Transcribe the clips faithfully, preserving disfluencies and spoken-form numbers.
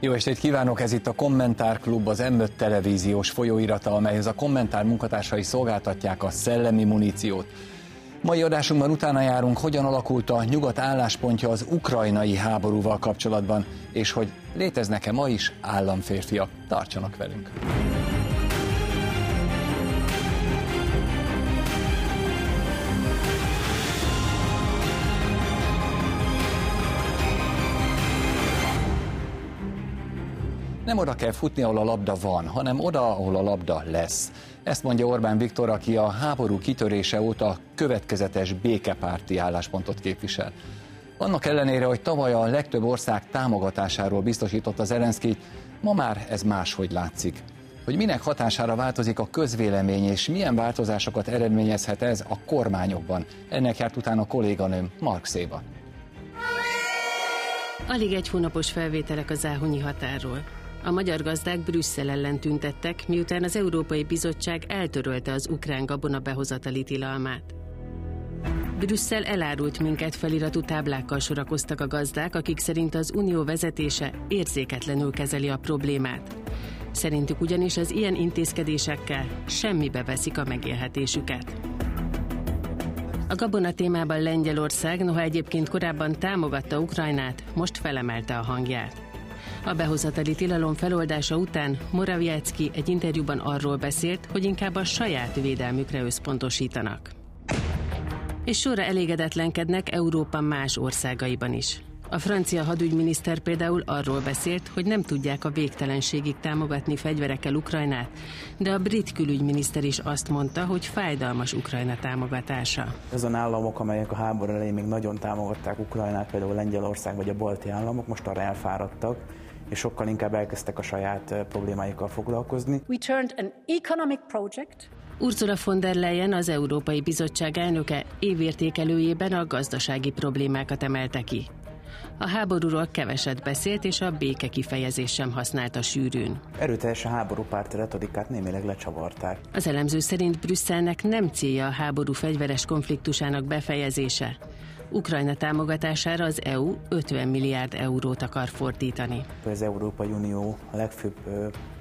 Jó estét kívánok, ez itt a Kommentárklub, az em öt televíziós folyóirata, amelyhez a Kommentár munkatársai szolgáltatják a szellemi muníciót. Mai adásunkban utána járunk, hogyan alakult a nyugat álláspontja az ukrajnai háborúval kapcsolatban, és hogy léteznek-e ma is államférfiak. Tartsanak velünk! Nem oda kell futni, ahol a labda van, hanem oda, ahol a labda lesz. Ezt mondja Orbán Viktor, aki a háború kitörése óta következetes békepárti álláspontot képvisel. Annak ellenére, hogy tavaly a legtöbb ország támogatásáról biztosította Zelenszkijt, ma már ez máshogy látszik. Hogy minek hatására változik a közvélemény, és milyen változásokat eredményezhet ez a kormányokban. Ennek járt utána a kolléganőm, Márk Éva. Alig egy hónapos felvételek a záhonyi határról. A magyar gazdák Brüsszel ellen tüntettek, miután az Európai Bizottság eltörölte az ukrán gabona behozatali tilalmát. Brüsszel elárult minket feliratú táblákkal sorakoztak a gazdák, akik szerint az unió vezetése érzéketlenül kezeli a problémát. Szerintük ugyanis az ilyen intézkedésekkel semmibe veszik a megélhetésüket. A gabona témában Lengyelország, noha egyébként korábban támogatta Ukrajnát, most felemelte a hangját. A behozatali tilalom feloldása után Morawiecki egy interjúban arról beszélt, hogy inkább a saját védelmükre összpontosítanak. És sorra elégedetlenkednek Európa más országaiban is. A francia hadügyminiszter például arról beszélt, hogy nem tudják a végtelenségig támogatni fegyverekkel Ukrajnát, de a brit külügyminiszter is azt mondta, hogy fájdalmas Ukrajna támogatása. Azon államok, amelyek a háború elején még nagyon támogatták Ukrajnát, például Lengyelország vagy a balti államok, most arra elfáradtak, és sokkal inkább elkezdtek a saját problémáikkal foglalkozni. We turned an economic project. Ursula von der Leyen, az Európai Bizottság elnöke évértékelőjében a gazdasági problémákat emelte ki. A háborúról keveset beszélt, és a béke kifejezés sem használta sűrűn. Erőteljes a háborúpárti retorikát némileg lecsavarták. Az elemző szerint Brüsszelnek nem célja a háború fegyveres konfliktusának befejezése. Ukrajna támogatására az é u ötven milliárd eurót akar fordítani. Az Európai Unió a legfőbb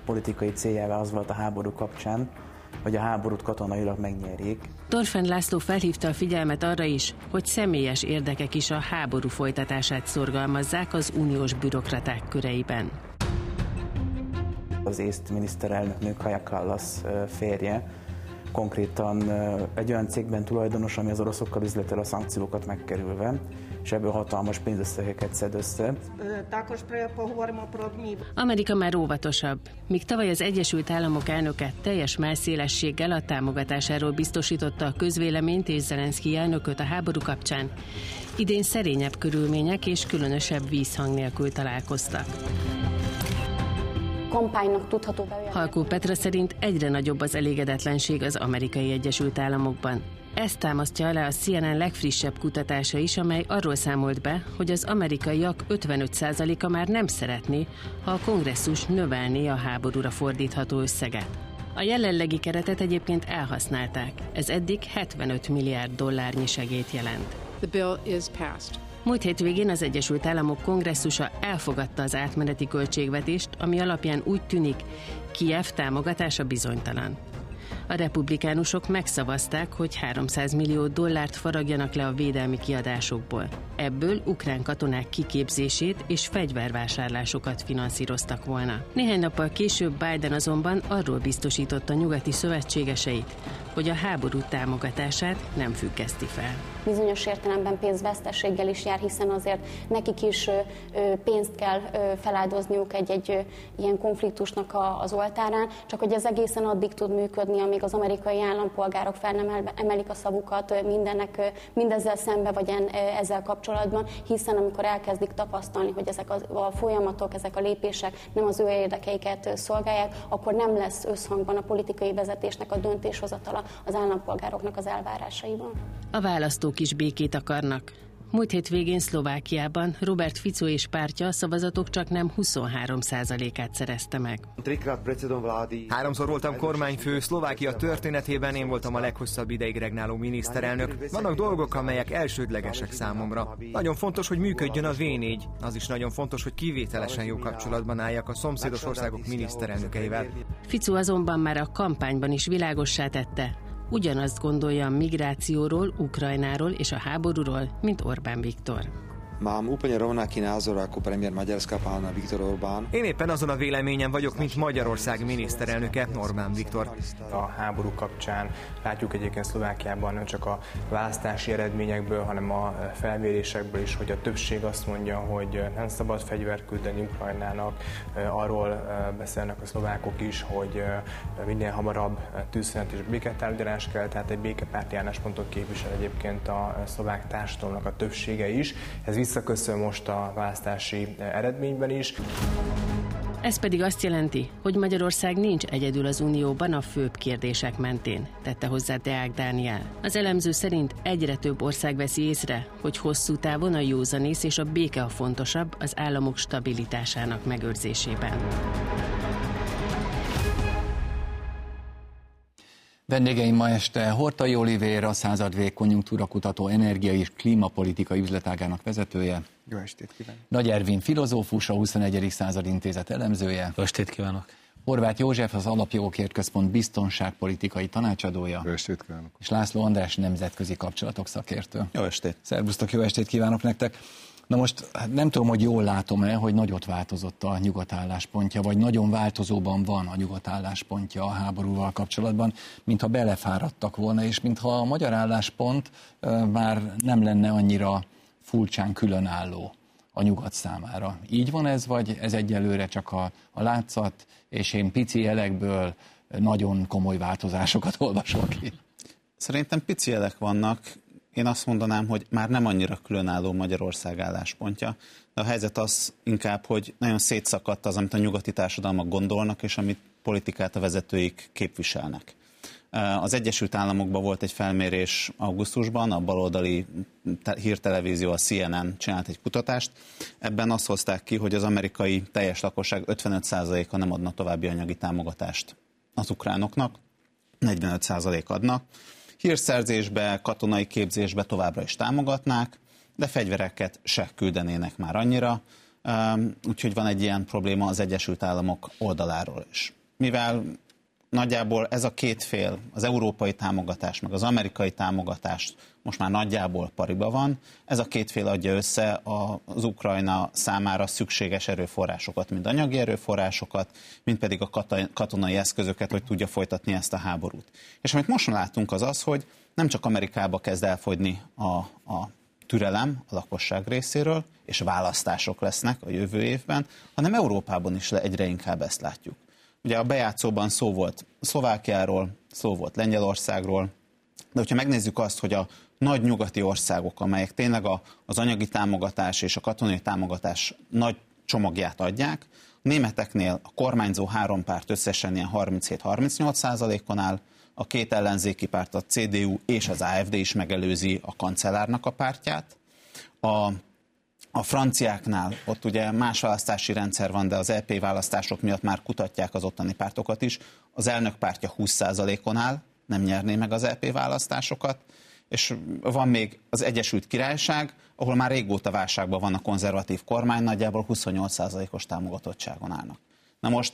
politikai céljává az volt a háború kapcsán, hogy a háborút katonailag megnyerjék. Dorfen László felhívta a figyelmet arra is, hogy személyes érdekek is a háború folytatását szorgalmazzák az uniós bürokraták köreiben. Az észt miniszterelnöknő Kaja Kallas férje konkrétan egy olyan cégben tulajdonos, ami az oroszokkal üzletel a szankciókat megkerülve, és ebből hatalmas pénzösszegeket szed össze. Amerika már óvatosabb. Míg tavaly az Egyesült Államok elnöke teljes mellszélességgel a támogatásáról biztosította a közvéleményt és Zelenszkij elnököt a háború kapcsán, idén szerényebb körülmények és különösebb vízhang nélkül találkoztak. Halkó Petra szerint egyre nagyobb az elégedetlenség az Amerikai Egyesült Államokban. Ezt támasztja alá a cé en en legfrissebb kutatása is, amely arról számolt be, hogy az amerikaiak ötvenöt százaléka már nem szeretné, ha a kongresszus növelné a háborúra fordítható összeget. A jelenlegi keretet egyébként elhasználták. Ez eddig hetvenöt milliárd dollárnyi segélyt jelent. The bill is passed. Múlt hétvégén az Egyesült Államok kongresszusa elfogadta az átmeneti költségvetést, ami alapján úgy tűnik, Kijev támogatása bizonytalan. A republikánusok megszavazták, hogy háromszáz millió dollárt faragjanak le a védelmi kiadásokból. Ebből ukrán katonák kiképzését és fegyvervásárlásokat finanszíroztak volna. Néhány nappal később Biden azonban arról biztosította nyugati szövetségeseit, hogy a háború támogatását nem függeszti fel. Bizonyos értelemben pénzveszteséggel is jár, hiszen azért nekik is pénzt kell feláldozniuk egy-egy ilyen konfliktusnak az oltárán, csak hogy ez egészen addig tud működni, amíg az amerikai állampolgárok fel nem emelik a szavukat mindennek, mindezzel szembe vagy ezzel kapcsolatban, hiszen amikor elkezdik tapasztalni, hogy ezek a folyamatok, ezek a lépések nem az ő érdekeiket szolgálják, akkor nem lesz összhangban a politikai vezetésnek a döntéshozatala az állampolgároknak az elvárásaiban. A választók is békét akarnak. Múlt hét végén Szlovákiában Robert Fico és pártja a szavazatok csaknem huszonhárom százalékát szerezte meg. Háromszor voltam kormányfő, Szlovákia történetében én voltam a leghosszabb ideig regnáló miniszterelnök. Vannak dolgok, amelyek elsődlegesek számomra. Nagyon fontos, hogy működjön a vé négy. Az is nagyon fontos, hogy kivételesen jó kapcsolatban álljak a szomszédos országok miniszterelnökeivel. Fico azonban már a kampányban is világossá tette, ugyanazt gondolja a migrációról, Ukrajnáról és a háborúról, mint Orbán Viktor. Mám úplne rovnaký názor ako premiér Maďarska pán Viktor Orbán. Én éppen azon a véleményen vagyok, mint Magyarország miniszterelnöke, Orbán Viktor. A háború kapcsán látjuk egyébként Szlovákiában nem csak a választási eredményekből, hanem a felmérésekből is, hogy a többség azt mondja, hogy nem szabad fegyvert küldeni Ukrajnának. Arról beszélnek a szlovákok is, hogy minél hamarabb tűzszünet és béketárgyalás kell, tehát egy békepárti álláspontot képvisel egyébként a szlovák társadalomnak a többsége is. Ez visszaköszön most a választási eredményben is. Ez pedig azt jelenti, hogy Magyarország nincs egyedül az Unióban a főbb kérdések mentén, tette hozzá Deák Dániel. Az elemző szerint egyre több ország veszi észre, hogy hosszú távon a józanész és a béke a fontosabb az államok stabilitásának megőrzésében. Vendégeim ma este Hortay Olivér, a Századvég konjunktúrakutató energia és klímapolitika üzletágának vezetője. Jó estét kívánok! Nagy Ervin filozófus, a huszonegyedik század intézet elemzője. Jó estét kívánok! Horváth József, az Alapjogokért Központ biztonságpolitikai tanácsadója. Jó estét kívánok! És László András, nemzetközi kapcsolatok szakértő. Jó estét! Szervusztok, jó estét kívánok nektek! Na most hát nem tudom, hogy jól látom-e, hogy nagyot változott a nyugat álláspontja, vagy nagyon változóban van a nyugat álláspontja a háborúval kapcsolatban, mintha belefáradtak volna, és mintha a magyar álláspont e, már nem lenne annyira furcsán különálló a nyugat számára. Így van ez, vagy ez egyelőre csak a, a látszat, és én pici jelekből nagyon komoly változásokat olvasok ki? Szerintem pici jelek vannak. Én azt mondanám, hogy már nem annyira különálló Magyarország álláspontja, de a helyzet az inkább, hogy nagyon szétszakadt az, amit a nyugati társadalmak gondolnak, és amit politikát a vezetőik képviselnek. Az Egyesült Államokban volt egy felmérés augusztusban, a baloldali hírtelevízió, a C N N csinált egy kutatást. Ebben azt hozták ki, hogy az amerikai teljes lakosság ötvenöt százaléka nem adna további anyagi támogatást az ukránoknak, negyvenöt százalék adna. Hírszerzésbe, katonai képzésbe továbbra is támogatnák, de fegyvereket se küldenének már annyira, úgyhogy van egy ilyen probléma az Egyesült Államok oldaláról is. Mivel nagyjából ez a két fél, az európai támogatás, meg az amerikai támogatás most már nagyjából pariba van, ez a két fél adja össze az Ukrajna számára szükséges erőforrásokat, mind anyagi erőforrásokat, mind pedig a katonai eszközöket, hogy tudja folytatni ezt a háborút. És amit most látunk az az, hogy nem csak Amerikába kezd elfogyni a, a türelem a lakosság részéről, és választások lesznek a jövő évben, hanem Európában is egyre inkább ezt látjuk. Ugye a bejátszóban szó volt Szlovákiáról, szó volt Lengyelországról, de hogyha megnézzük azt, hogy a nagy nyugati országok, amelyek tényleg a, az anyagi támogatás és a katonai támogatás nagy csomagját adják, a németeknél a kormányzó három párt összesen ilyen harminchét-harmincnyolc százalékon áll, a két ellenzéki párt, a C D U és az A F D is megelőzi a kancellárnak a pártját. A A franciáknál ott ugye más választási rendszer van, de az E P választások miatt már kutatják az ottani pártokat is. Az elnök pártja húsz százalékon áll, nem nyerné meg az E P választásokat. És van még az Egyesült Királyság, ahol már régóta válságban van a konzervatív kormány, nagyjából huszonnyolc százalékos támogatottságon állnak. Na most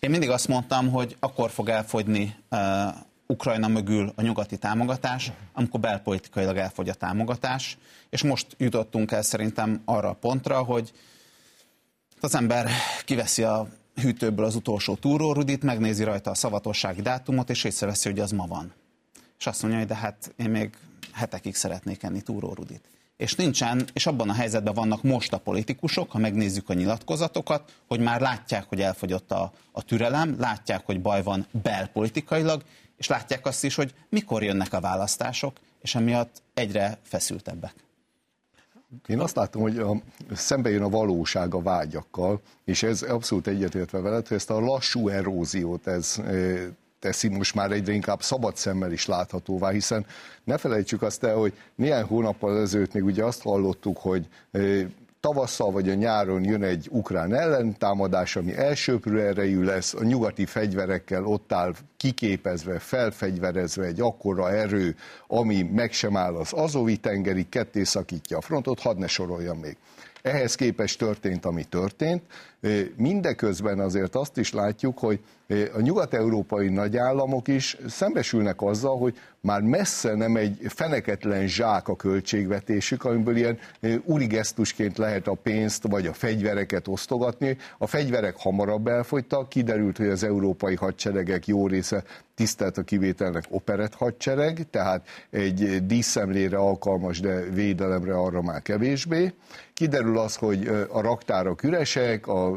én mindig azt mondtam, hogy akkor fog elfogyni uh, Ukrajna mögül a nyugati támogatás, amikor belpolitikailag elfogy a támogatás, és most jutottunk el szerintem arra a pontra, hogy az ember kiveszi a hűtőből az utolsó túrórudit, megnézi rajta a szavatossági dátumot, és észreveszi, hogy az ma van. És azt mondja, hogy de hát én még hetekig szeretnék enni túrórudit. És nincsen, és abban a helyzetben vannak most a politikusok, ha megnézzük a nyilatkozatokat, hogy már látják, hogy elfogyott a, a türelem, látják, hogy baj van belpolitikailag, és látják azt is, hogy mikor jönnek a választások, és emiatt egyre feszültebbek. Én azt látom, hogy a, szembe jön a valóság a vágyakkal, és ez abszolút egyetértve veled, hogy ezt a lassú eróziót ez e, teszi most már egyre inkább szabad szemmel is láthatóvá, hiszen ne felejtsük azt el, hogy néhány hónappal ezelőtt még ugye azt hallottuk, hogy tavasszal vagy a nyáron jön egy ukrán ellentámadás, ami elsöprő erejű lesz, a nyugati fegyverekkel ott áll kiképezve, felfegyverezve egy akkora erő, ami meg sem áll az azovi tengerig, ketté szakítja a frontot, hadd ne soroljam még. Ehhez képest történt, ami történt. Mindeközben azért azt is látjuk, hogy a nyugat-európai nagyállamok is szembesülnek azzal, hogy már messze nem egy feneketlen zsák a költségvetésük, amiből ilyen urigesztusként lehet a pénzt vagy a fegyvereket osztogatni. A fegyverek hamarabb elfogytak, kiderült, hogy az európai hadseregek jó része tisztelt a kivételnek operett hadsereg, tehát egy díszszemlére alkalmas, de védelemre arra már kevésbé. Kiderül az, hogy a raktárak üresek, a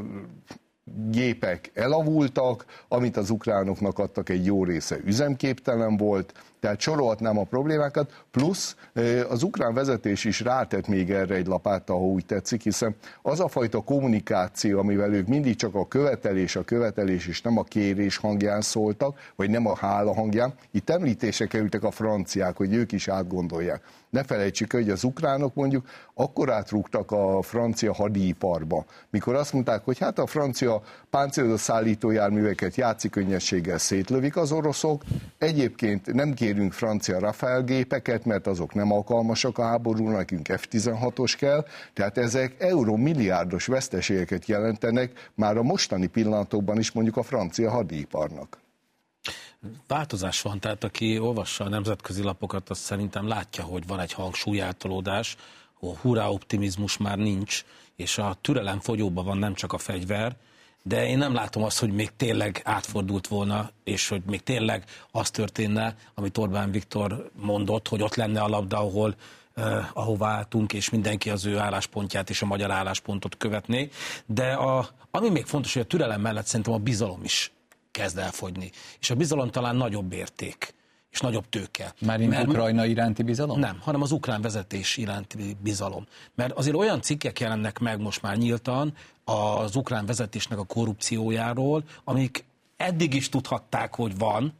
gépek elavultak, amit az ukránoknak adtak, egy jó része üzemképtelen volt, tehát sorolhatnám a problémákat, plusz az ukrán vezetés is rátett még erre egy lapáttal, ha úgy tetszik, hiszen az a fajta kommunikáció, amivel ők mindig csak a követelés, a követelés és nem a kérés hangján szóltak, vagy nem a hála hangján, itt említésre kerültek a franciák, hogy ők is átgondolják. Ne felejtsük, hogy az ukránok mondjuk akkor átrúgtak a francia hadiiparba, mikor azt mondták, hogy hát a francia páncélozó szállítójárműveket játszikönnyességgel szétlövik az oroszok, egyébként nem kérünk francia Rafael gépeket, mert azok nem alkalmasak a háborúra, nekünk F tizenhatos kell, tehát ezek euromilliárdos veszteségeket jelentenek már a mostani pillanatokban is mondjuk a francia hadiiparnak. Változás van, tehát aki olvassa a nemzetközi lapokat, azt szerintem látja, hogy van egy hangsúlyátolódás, a hurrá optimizmus már nincs, és a türelem fogyóban van nem csak a fegyver, de én nem látom azt, hogy még tényleg átfordult volna, és hogy még tényleg az történne, amit Orbán Viktor mondott, hogy ott lenne a labda, ahol eh, ahová álltunk, és mindenki az ő álláspontját és a magyar álláspontot követné. De a, ami még fontos, hogy a türelem mellett szerintem a bizalom is kezd elfogyni. És a bizalom talán nagyobb érték, és nagyobb tőke. Mármint Ukrajna iránti bizalom? Nem, hanem az ukrán vezetés iránti bizalom. Mert azért olyan cikkek jelennek meg most már nyíltan az ukrán vezetésnek a korrupciójáról, amik eddig is tudhatták, hogy van,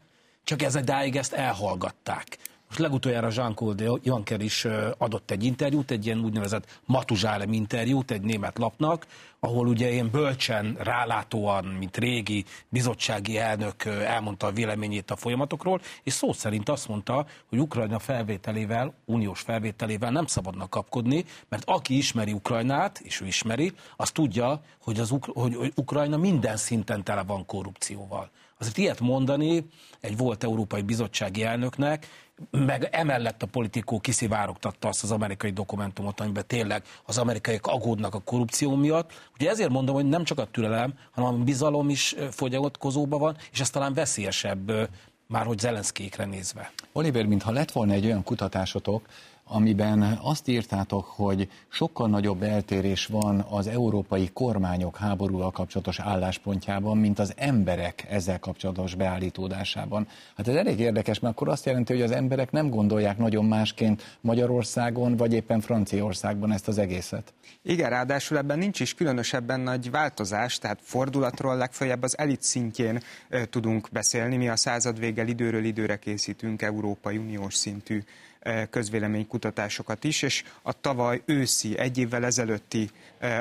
csak ezedáig ezt elhallgatták. Most legutoljára Jean-Claude Juncker is adott egy interjút, egy ilyen úgynevezett Matuzsálem interjút egy német lapnak, ahol ugye én bölcsen, rálátóan, mint régi bizottsági elnök elmondta a véleményét a folyamatokról, és szó szerint azt mondta, hogy Ukrajna felvételével, uniós felvételével nem szabadnak kapkodni, mert aki ismeri Ukrajnát, és ő ismeri, az tudja, hogy, az Ukra- hogy Ukrajna minden szinten tele van korrupcióval. Azért ilyet mondani egy volt európai bizottsági elnöknek, meg emellett a politikó kiszivárogtatta azt az amerikai dokumentumot, amiben tényleg az amerikaiak aggódnak a korrupció miatt. Ugye ezért mondom, hogy nem csak a türelem, hanem a bizalom is fogyatkozóban van, és ez talán veszélyesebb, már hogy Zelenszkijékre nézve. Olivér, mintha lett volna egy olyan kutatásotok, amiben azt írtátok, hogy sokkal nagyobb eltérés van az európai kormányok háborúval kapcsolatos álláspontjában, mint az emberek ezzel kapcsolatos beállítódásában. Hát ez elég érdekes, mert akkor azt jelenti, hogy az emberek nem gondolják nagyon másként Magyarországon, vagy éppen Franciaországban ezt az egészet. Igen, ráadásul ebben nincs is különösebben nagy változás, tehát fordulatról legfeljebb az elit szintjén tudunk beszélni. Mi a század véggel időről időre készítünk Európai Uniós szintű közvéleménykutatásokat is, és a tavaly őszi, egy évvel ezelőtti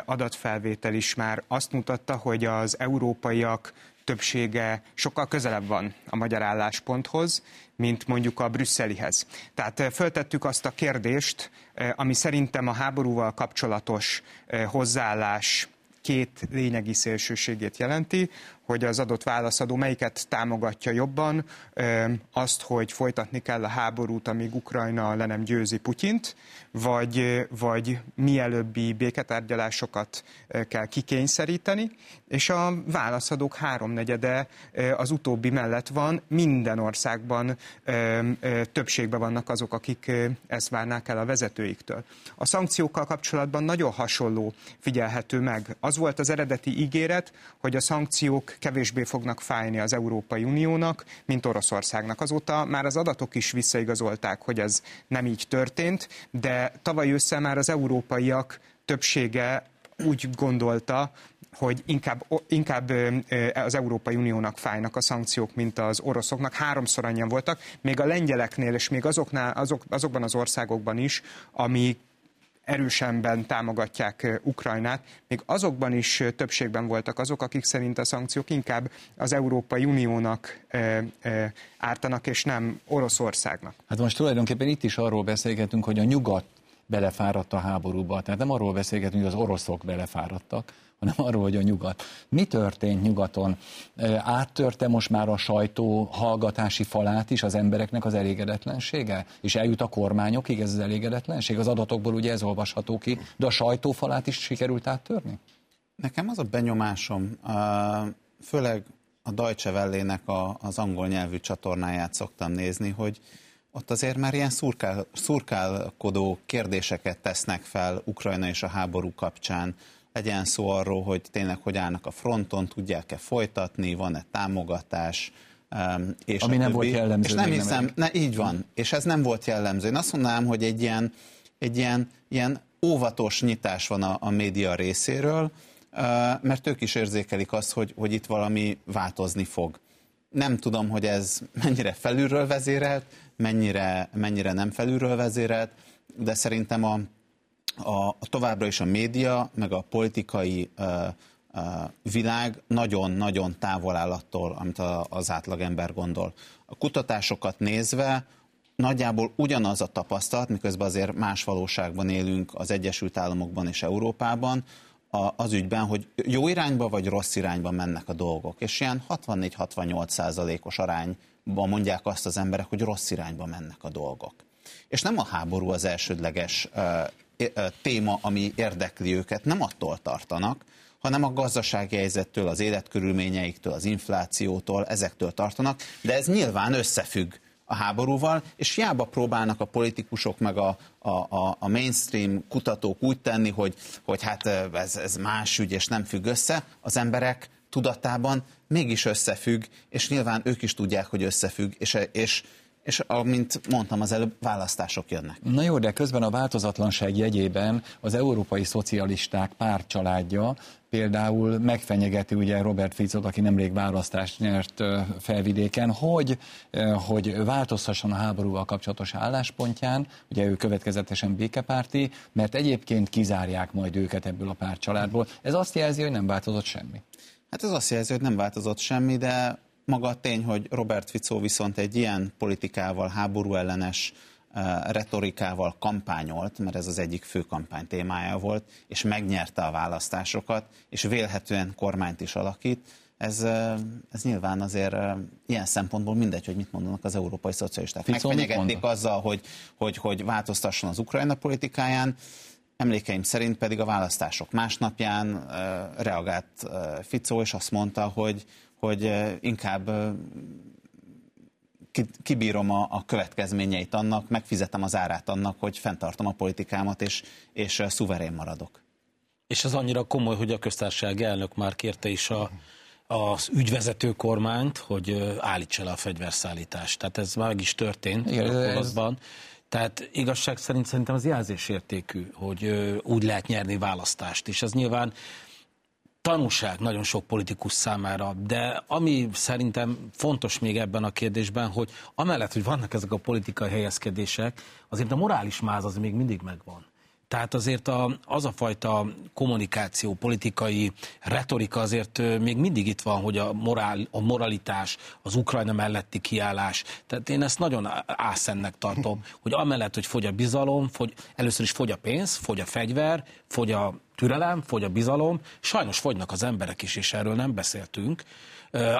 adatfelvétel is már azt mutatta, hogy az európaiak többsége sokkal közelebb van a magyar állásponthoz, mint mondjuk a brüsszelihez. Tehát föltettük azt a kérdést, ami szerintem a háborúval kapcsolatos hozzáállás két lényegi szélsőségét jelenti, hogy az adott válaszadó melyiket támogatja jobban, azt, hogy folytatni kell a háborút, amíg Ukrajna le nem győzi Putyint, vagy, vagy mielőbbi béketárgyalásokat kell kikényszeríteni, és a válaszadók háromnegyede az utóbbi mellett van, minden országban többségben vannak azok, akik ezt várnák el a vezetőiktől. A szankciókkal kapcsolatban nagyon hasonló figyelhető meg. Az volt az eredeti ígéret, hogy a szankciók kevésbé fognak fájni az Európai Uniónak, mint Oroszországnak. Azóta már az adatok is visszaigazolták, hogy ez nem így történt, de tavaly ősszel már az európaiak többsége úgy gondolta, hogy inkább, inkább az Európai Uniónak fájnak a szankciók, mint az oroszoknak. Háromszor annyian voltak, még a lengyeleknél, és még azoknál, azok, azokban az országokban is, amik erősenben támogatják Ukrajnát, még azokban is többségben voltak azok, akik szerint a szankciók inkább az Európai Uniónak ártanak, és nem Oroszországnak. Hát most tulajdonképpen itt is arról beszélgetünk, hogy a nyugat belefáradt a háborúba. Tehát nem arról beszélgetünk, hogy az oroszok belefáradtak, hanem arról, hogy a nyugat. Mi történt nyugaton? Áttörte most már a sajtó hallgatási falát is az embereknek az elégedetlensége? És eljut a kormányokig ez az elégedetlenség? Az adatokból ugye ez olvasható ki, de a sajtó falát is sikerült áttörni? Nekem az a benyomásom, főleg a Deutsche Wellének az angol nyelvű csatornáját szoktam nézni, hogy ott azért már ilyen szurkál, szurkálkodó kérdéseket tesznek fel Ukrajna és a háború kapcsán. Legyen szó arról, hogy tényleg hogy állnak a fronton, tudják-e folytatni, van-e támogatás, és ami nem többi. Volt jellemző. És nem hiszem, ne, így van, és ez nem volt jellemző. Én azt mondanám, hogy egy ilyen, egy ilyen, ilyen óvatos nyitás van a, a média részéről, mert ők is érzékelik azt, hogy, hogy itt valami változni fog. Nem tudom, hogy ez mennyire felülről vezérelt, mennyire, mennyire nem felülről vezérelt, de szerintem a A, a továbbra is a média, meg a politikai uh, uh, világ nagyon-nagyon távol áll attól, amit a, az átlagember gondol. A kutatásokat nézve nagyjából ugyanaz a tapasztalat, miközben azért más valóságban élünk az Egyesült Államokban és Európában, a, az ügyben, hogy jó irányba vagy rossz irányba mennek a dolgok. És ilyen hatvannégy-hatvannyolc százalékos arányban mondják azt az emberek, hogy rossz irányba mennek a dolgok. És nem a háború az elsődleges uh, téma, ami érdekli őket, nem attól tartanak, hanem a gazdasági helyzettől, az életkörülményeiktől, az inflációtól, ezektől tartanak, de ez nyilván összefügg a háborúval, és hiába próbálnak a politikusok meg a, a, a mainstream kutatók úgy tenni, hogy, hogy hát ez, ez más ügy, és nem függ össze, az emberek tudatában mégis összefügg, és nyilván ők is tudják, hogy összefügg, és, és És amint mondtam az előbb, választások jönnek. Na jó, de közben a változatlanság jegyében az európai szocialisták pártcsaládja például megfenyegeti ugye Robert Ficot, aki nemrég választást nyert Felvidéken, hogy, hogy változtasson a háborúval kapcsolatos álláspontján, ugye ő következetesen békepárti, mert egyébként kizárják majd őket ebből a pártcsaládból. Ez azt jelzi, hogy nem változott semmi. Hát ez azt jelzi, hogy nem változott semmi, de maga a tény, hogy Robert Fico viszont egy ilyen politikával, háborúellenes uh, retorikával kampányolt, mert ez az egyik fő kampány témája volt, és megnyerte a választásokat, és vélhetően kormányt is alakít. Ez, uh, ez nyilván azért uh, ilyen szempontból mindegy, hogy mit mondanak az európai szocialisták. Megfenyegették azzal, hogy, hogy, hogy változtasson az Ukrajna politikáján. Emlékeim szerint pedig a választások másnapján uh, reagált uh, Fico, és azt mondta, hogy hogy inkább kibírom a következményeit annak, megfizetem az árát annak, hogy fenntartom a politikámat, és, és szuverén maradok. És az annyira komoly, hogy a köztársaság elnök már kérte is a, az ügyvezető kormányt, hogy állítsa le a fegyverszállítást. Tehát ez már is történt. Igen, tehát igazság szerint szerintem az jelzésértékű, hogy úgy lehet nyerni választást, és ez nyilván tanúság nagyon sok politikus számára, de ami szerintem fontos még ebben a kérdésben, hogy amellett, hogy vannak ezek a politikai helyezkedések, azért a morális máz az még mindig megvan. Tehát azért a, az a fajta kommunikáció, politikai retorika azért még mindig itt van, hogy a, morál, a moralitás, az Ukrajna melletti kiállás. Tehát én ezt nagyon ászennek tartom, hogy amellett, hogy fogy a bizalom, fogy, először is fogy a pénz, fogy a fegyver, fogy a türelem, fogy a bizalom, sajnos fogynak az emberek is, és erről nem beszéltünk.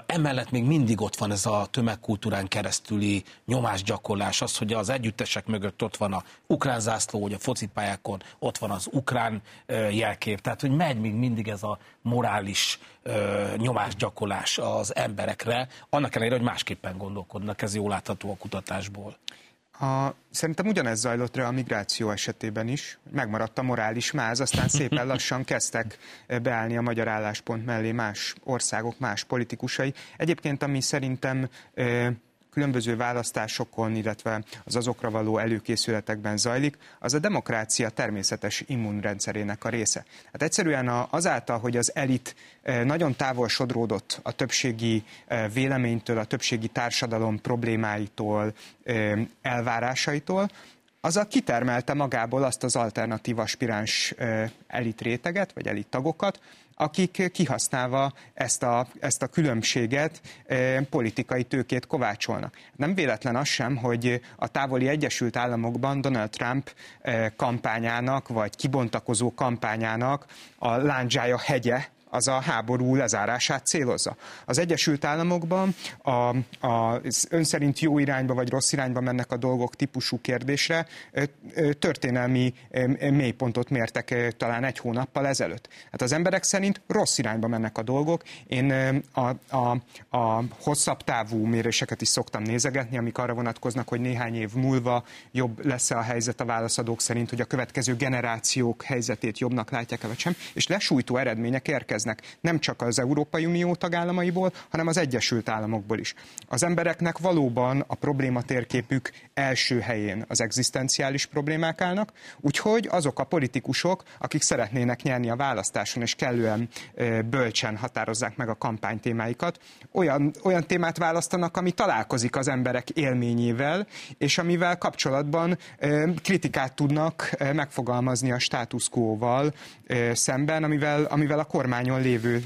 Emellett még mindig ott van ez a tömegkultúrán keresztüli nyomásgyakorlás, az, hogy az együttesek mögött ott van a ukrán zászló, hogy a focipályákon ott van az ukrán jelkép. Tehát, hogy megy még mindig ez a morális nyomásgyakorlás az emberekre, annak ellenére, hogy másképpen gondolkodnak, ez jól látható a kutatásból. A, szerintem ugyanez zajlott le a migráció esetében is, megmaradt a morális máz, aztán szépen lassan kezdtek beállni a magyar álláspont mellé más országok, más politikusai. Egyébként, ami szerintem ö, különböző választásokon, illetve az azokra való előkészületekben zajlik, az a demokrácia természetes immunrendszerének a része. Hát egyszerűen azáltal, hogy az elit nagyon távol sodródott a többségi véleménytől, a többségi társadalom problémáitól, elvárásaitól, azzal kitermelte magából azt az alternatív aspiráns elit réteget, vagy elit tagokat, akik kihasználva ezt a, ezt a különbséget politikai tőkét kovácsolnak. Nem véletlen az sem, hogy a távoli Egyesült Államokban Donald Trump kampányának, vagy kibontakozó kampányának a lándzsája hegye, az a háború lezárását célozza. Az Egyesült Államokban a, a ön szerint jó irányba vagy rossz irányba mennek a dolgok típusú kérdésre történelmi mélypontot mértek talán egy hónappal ezelőtt. Hát az emberek szerint rossz irányba mennek a dolgok. Én a, a, a hosszabb távú méréseket is szoktam nézegetni, amik arra vonatkoznak, hogy néhány év múlva jobb lesz-e a helyzet a válaszadók szerint, hogy a következő generációk helyzetét jobbnak látják-e vagy sem, és lesújtó eredmények érkeznek. Nem csak az Európai Unió tagállamaiból, hanem az Egyesült Államokból is. Az embereknek valóban a probléma térképük első helyén az egzisztenciális problémák állnak, úgyhogy azok a politikusok, akik szeretnének nyerni a választáson, és kellően bölcsen határozzák meg a kampánytémáikat, olyan, olyan témát választanak, ami találkozik az emberek élményével, és amivel kapcsolatban kritikát tudnak megfogalmazni a status quo-val szemben, amivel, amivel a kormány lévő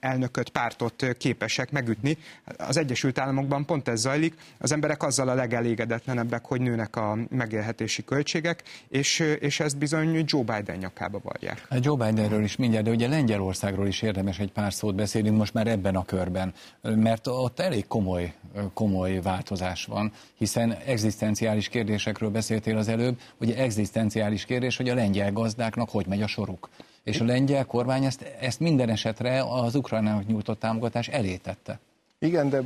elnököt, pártot képesek megütni. Az Egyesült Államokban pont ez zajlik, az emberek azzal a legelégedetlenebbek, hogy nőnek a megélhetési költségek, és, és ezt bizony Joe Biden nyakába varják. A Joe Bidenről is mindjárt, de ugye Lengyelországról is érdemes egy pár szót beszélni most már ebben a körben, mert ott elég komoly, komoly változás van, hiszen egzisztenciális kérdésekről beszéltél az előbb, ugye egzisztenciális kérdés, hogy a lengyel gazdáknak hogy megy a soruk. És a lengyel kormány ezt, ezt minden esetre az Ukrajnának nyújtott támogatás elé tette. Igen, de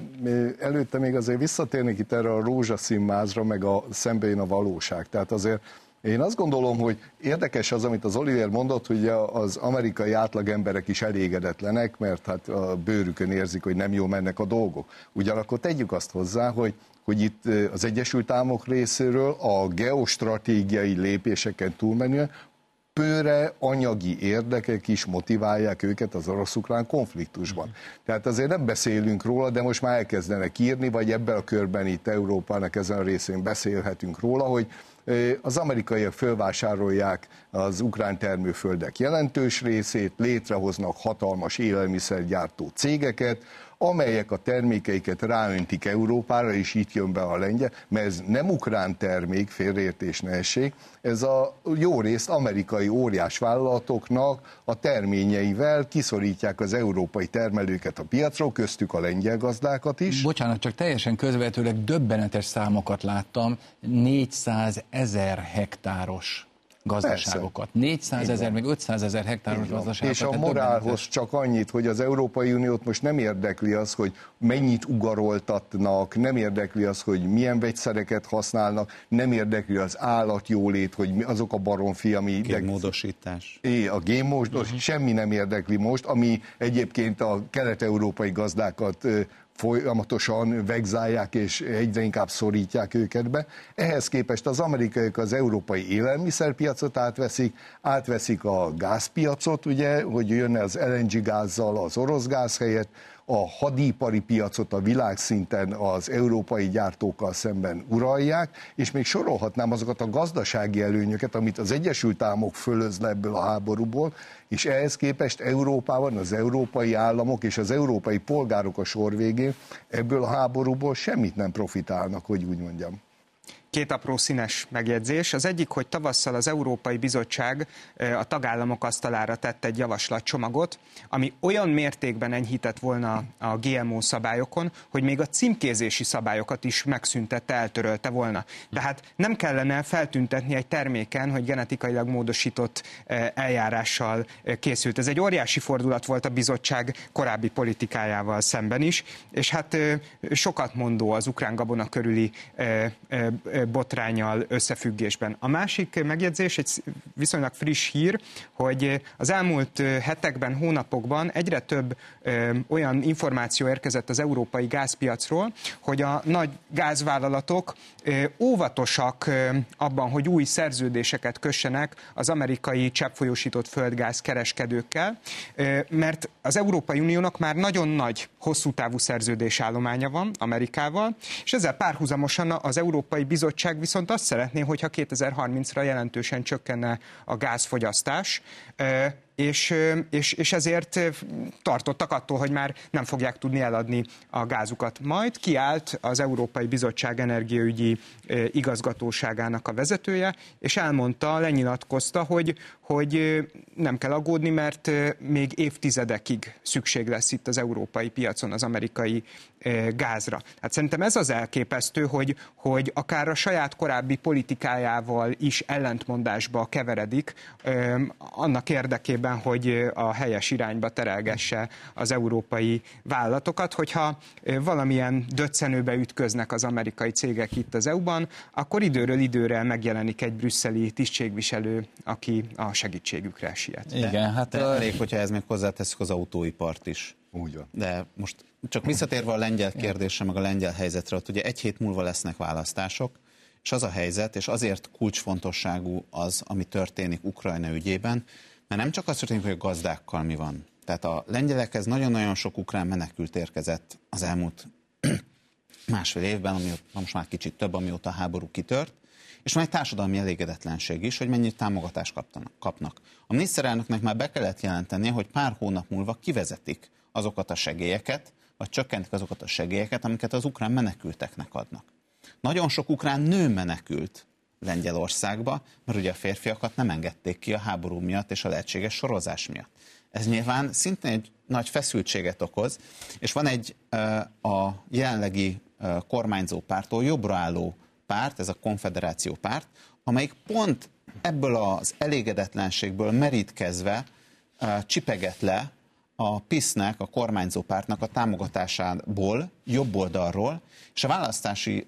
előtte még azért visszatérnék itt erre a rózsaszín mázra, meg a szembejön a valóság. Tehát azért én azt gondolom, hogy érdekes az, amit az Olivér mondott, hogy az amerikai átlagemberek is elégedetlenek, mert hát a bőrükön érzik, hogy nem jól mennek a dolgok. Ugyanakkor tegyük azt hozzá, hogy hogy itt az Egyesült Államok részéről a geostratégiai lépéseken túlmenően pőre anyagi érdekek is motiválják őket az orosz-ukrán konfliktusban. Tehát azért nem beszélünk róla, de most már elkezdenek írni, vagy ebben a körben itt Európának ezen a részén beszélhetünk róla, hogy az amerikaiak fölvásárolják az ukrán termőföldek jelentős részét, létrehoznak hatalmas élelmiszergyártó cégeket, amelyek a termékeiket ráöntik Európára, és itt jön be a lengyel, mert ez nem ukrán termék, félreértés ne essék, ez a jó részt amerikai óriásvállalatoknak a terményeivel kiszorítják az európai termelőket a piacról, köztük a lengyel gazdákat is. Bocsánat, csak teljesen közvetőleg döbbenetes számokat láttam, négyszázezer hektáros gazdaságokat. négyszázezer, meg ötszázezer hektáros gazdaságokat. És a morálhoz csak annyit, hogy az Európai Uniót most nem érdekli az, hogy mennyit ugaroltatnak, nem érdekli az, hogy milyen vegyszereket használnak, nem érdekli az állatjólét, hogy azok a baromfi, ami... Génmódosítás. É, a génmódosítás, uh-huh. Semmi nem érdekli most, ami egyébként a kelet-európai gazdákat folyamatosan vegzálják és egyre inkább szorítják őket be. Ehhez képest az amerikaiak az európai élelmiszerpiacot átveszik, átveszik a gázpiacot, ugye, hogy jönne az el en gé gázzal az orosz gáz helyett, a hadipari piacot a világszinten az európai gyártókkal szemben uralják, és még sorolhatnám azokat a gazdasági előnyöket, amit az Egyesült Államok fölözne ebből a háborúból, és ehhez képest Európában az európai államok és az európai polgárok a sor végén ebből a háborúból semmit nem profitálnak, hogy úgy mondjam. Két apró színes megjegyzés. Az egyik, hogy tavasszal az Európai Bizottság a tagállamok asztalára tett egy javaslatcsomagot, ami olyan mértékben enyhített volna a gé em o szabályokon, hogy még a címkézési szabályokat is megszüntette, eltörölte volna. Tehát nem kellene feltüntetni egy terméken, hogy genetikailag módosított eljárással készült. Ez egy óriási fordulat volt a bizottság korábbi politikájával szemben is, és hát sokat mondó az ukrán gabona körüli botránnyal összefüggésben. A másik megjegyzés, egy viszonylag friss hír, hogy az elmúlt hetekben, hónapokban egyre több ö, olyan információ érkezett az európai gázpiacról, hogy a nagy gázvállalatok ö, óvatosak ö, abban, hogy új szerződéseket kössenek az amerikai cseppfolyósított földgáz kereskedőkkel, ö, mert az Európai Uniónak már nagyon nagy, hosszú távú szerződésállománya van Amerikával, és ezzel párhuzamosan az Európai Bizottság viszont azt szeretné, hogyha kétezer-harmincra jelentősen csökkenne a gázfogyasztás, ö, És, és, és ezért tartottak attól, hogy már nem fogják tudni eladni a gázukat. Majd kiállt az Európai Bizottság energiaügyi igazgatóságának a vezetője, és elmondta, lenyilatkozta, hogy, hogy nem kell aggódni, mert még évtizedekig szükség lesz itt az európai piacon az amerikai gázra. Hát szerintem ez az elképesztő, hogy, hogy akár a saját korábbi politikájával is ellentmondásba keveredik, annak érdekében, hogy a helyes irányba terelgesse az európai vállalatokat, hogyha valamilyen döccenőbe ütköznek az amerikai cégek itt az é u-ban, akkor időről időre megjelenik egy brüsszeli tisztségviselő, aki a segítségükre siet. Igen, de, hát de elég, hogyha ez még hozzáteszük az autóipart is. Úgy van. De most csak visszatérve a lengyel kérdésre, meg a lengyel helyzetre, ott ugye egy hét múlva lesznek választások, és az a helyzet, és azért kulcsfontosságú az, ami történik Ukrajna ügyében, mert nem csak az történik, hogy a gazdákkal mi van. Tehát a lengyelekhez nagyon-nagyon sok ukrán menekült érkezett az elmúlt másfél évben, ami most már kicsit több, amióta a háború kitört, és van egy társadalmi elégedetlenség is, hogy mennyit támogatást kapnak. A miniszterelnöknek már be kellett jelentenie, hogy pár hónap múlva kivezetik azokat a segélyeket, vagy csökkentik azokat a segélyeket, amiket az ukrán menekülteknek adnak. Nagyon sok ukrán nő menekült Lengyelországba, mert ugye a férfiakat nem engedték ki a háború miatt és a lehetséges sorozás miatt. Ez nyilván szintén egy nagy feszültséget okoz, és van egy a jelenlegi kormányzó pártól jobbra álló párt, ez a konfederáció párt, amelyik pont ebből az elégedetlenségből merítkezve csipeget le a pé i es-nek, a kormányzó pártnak a támogatásából, jobb oldalról, és a választási,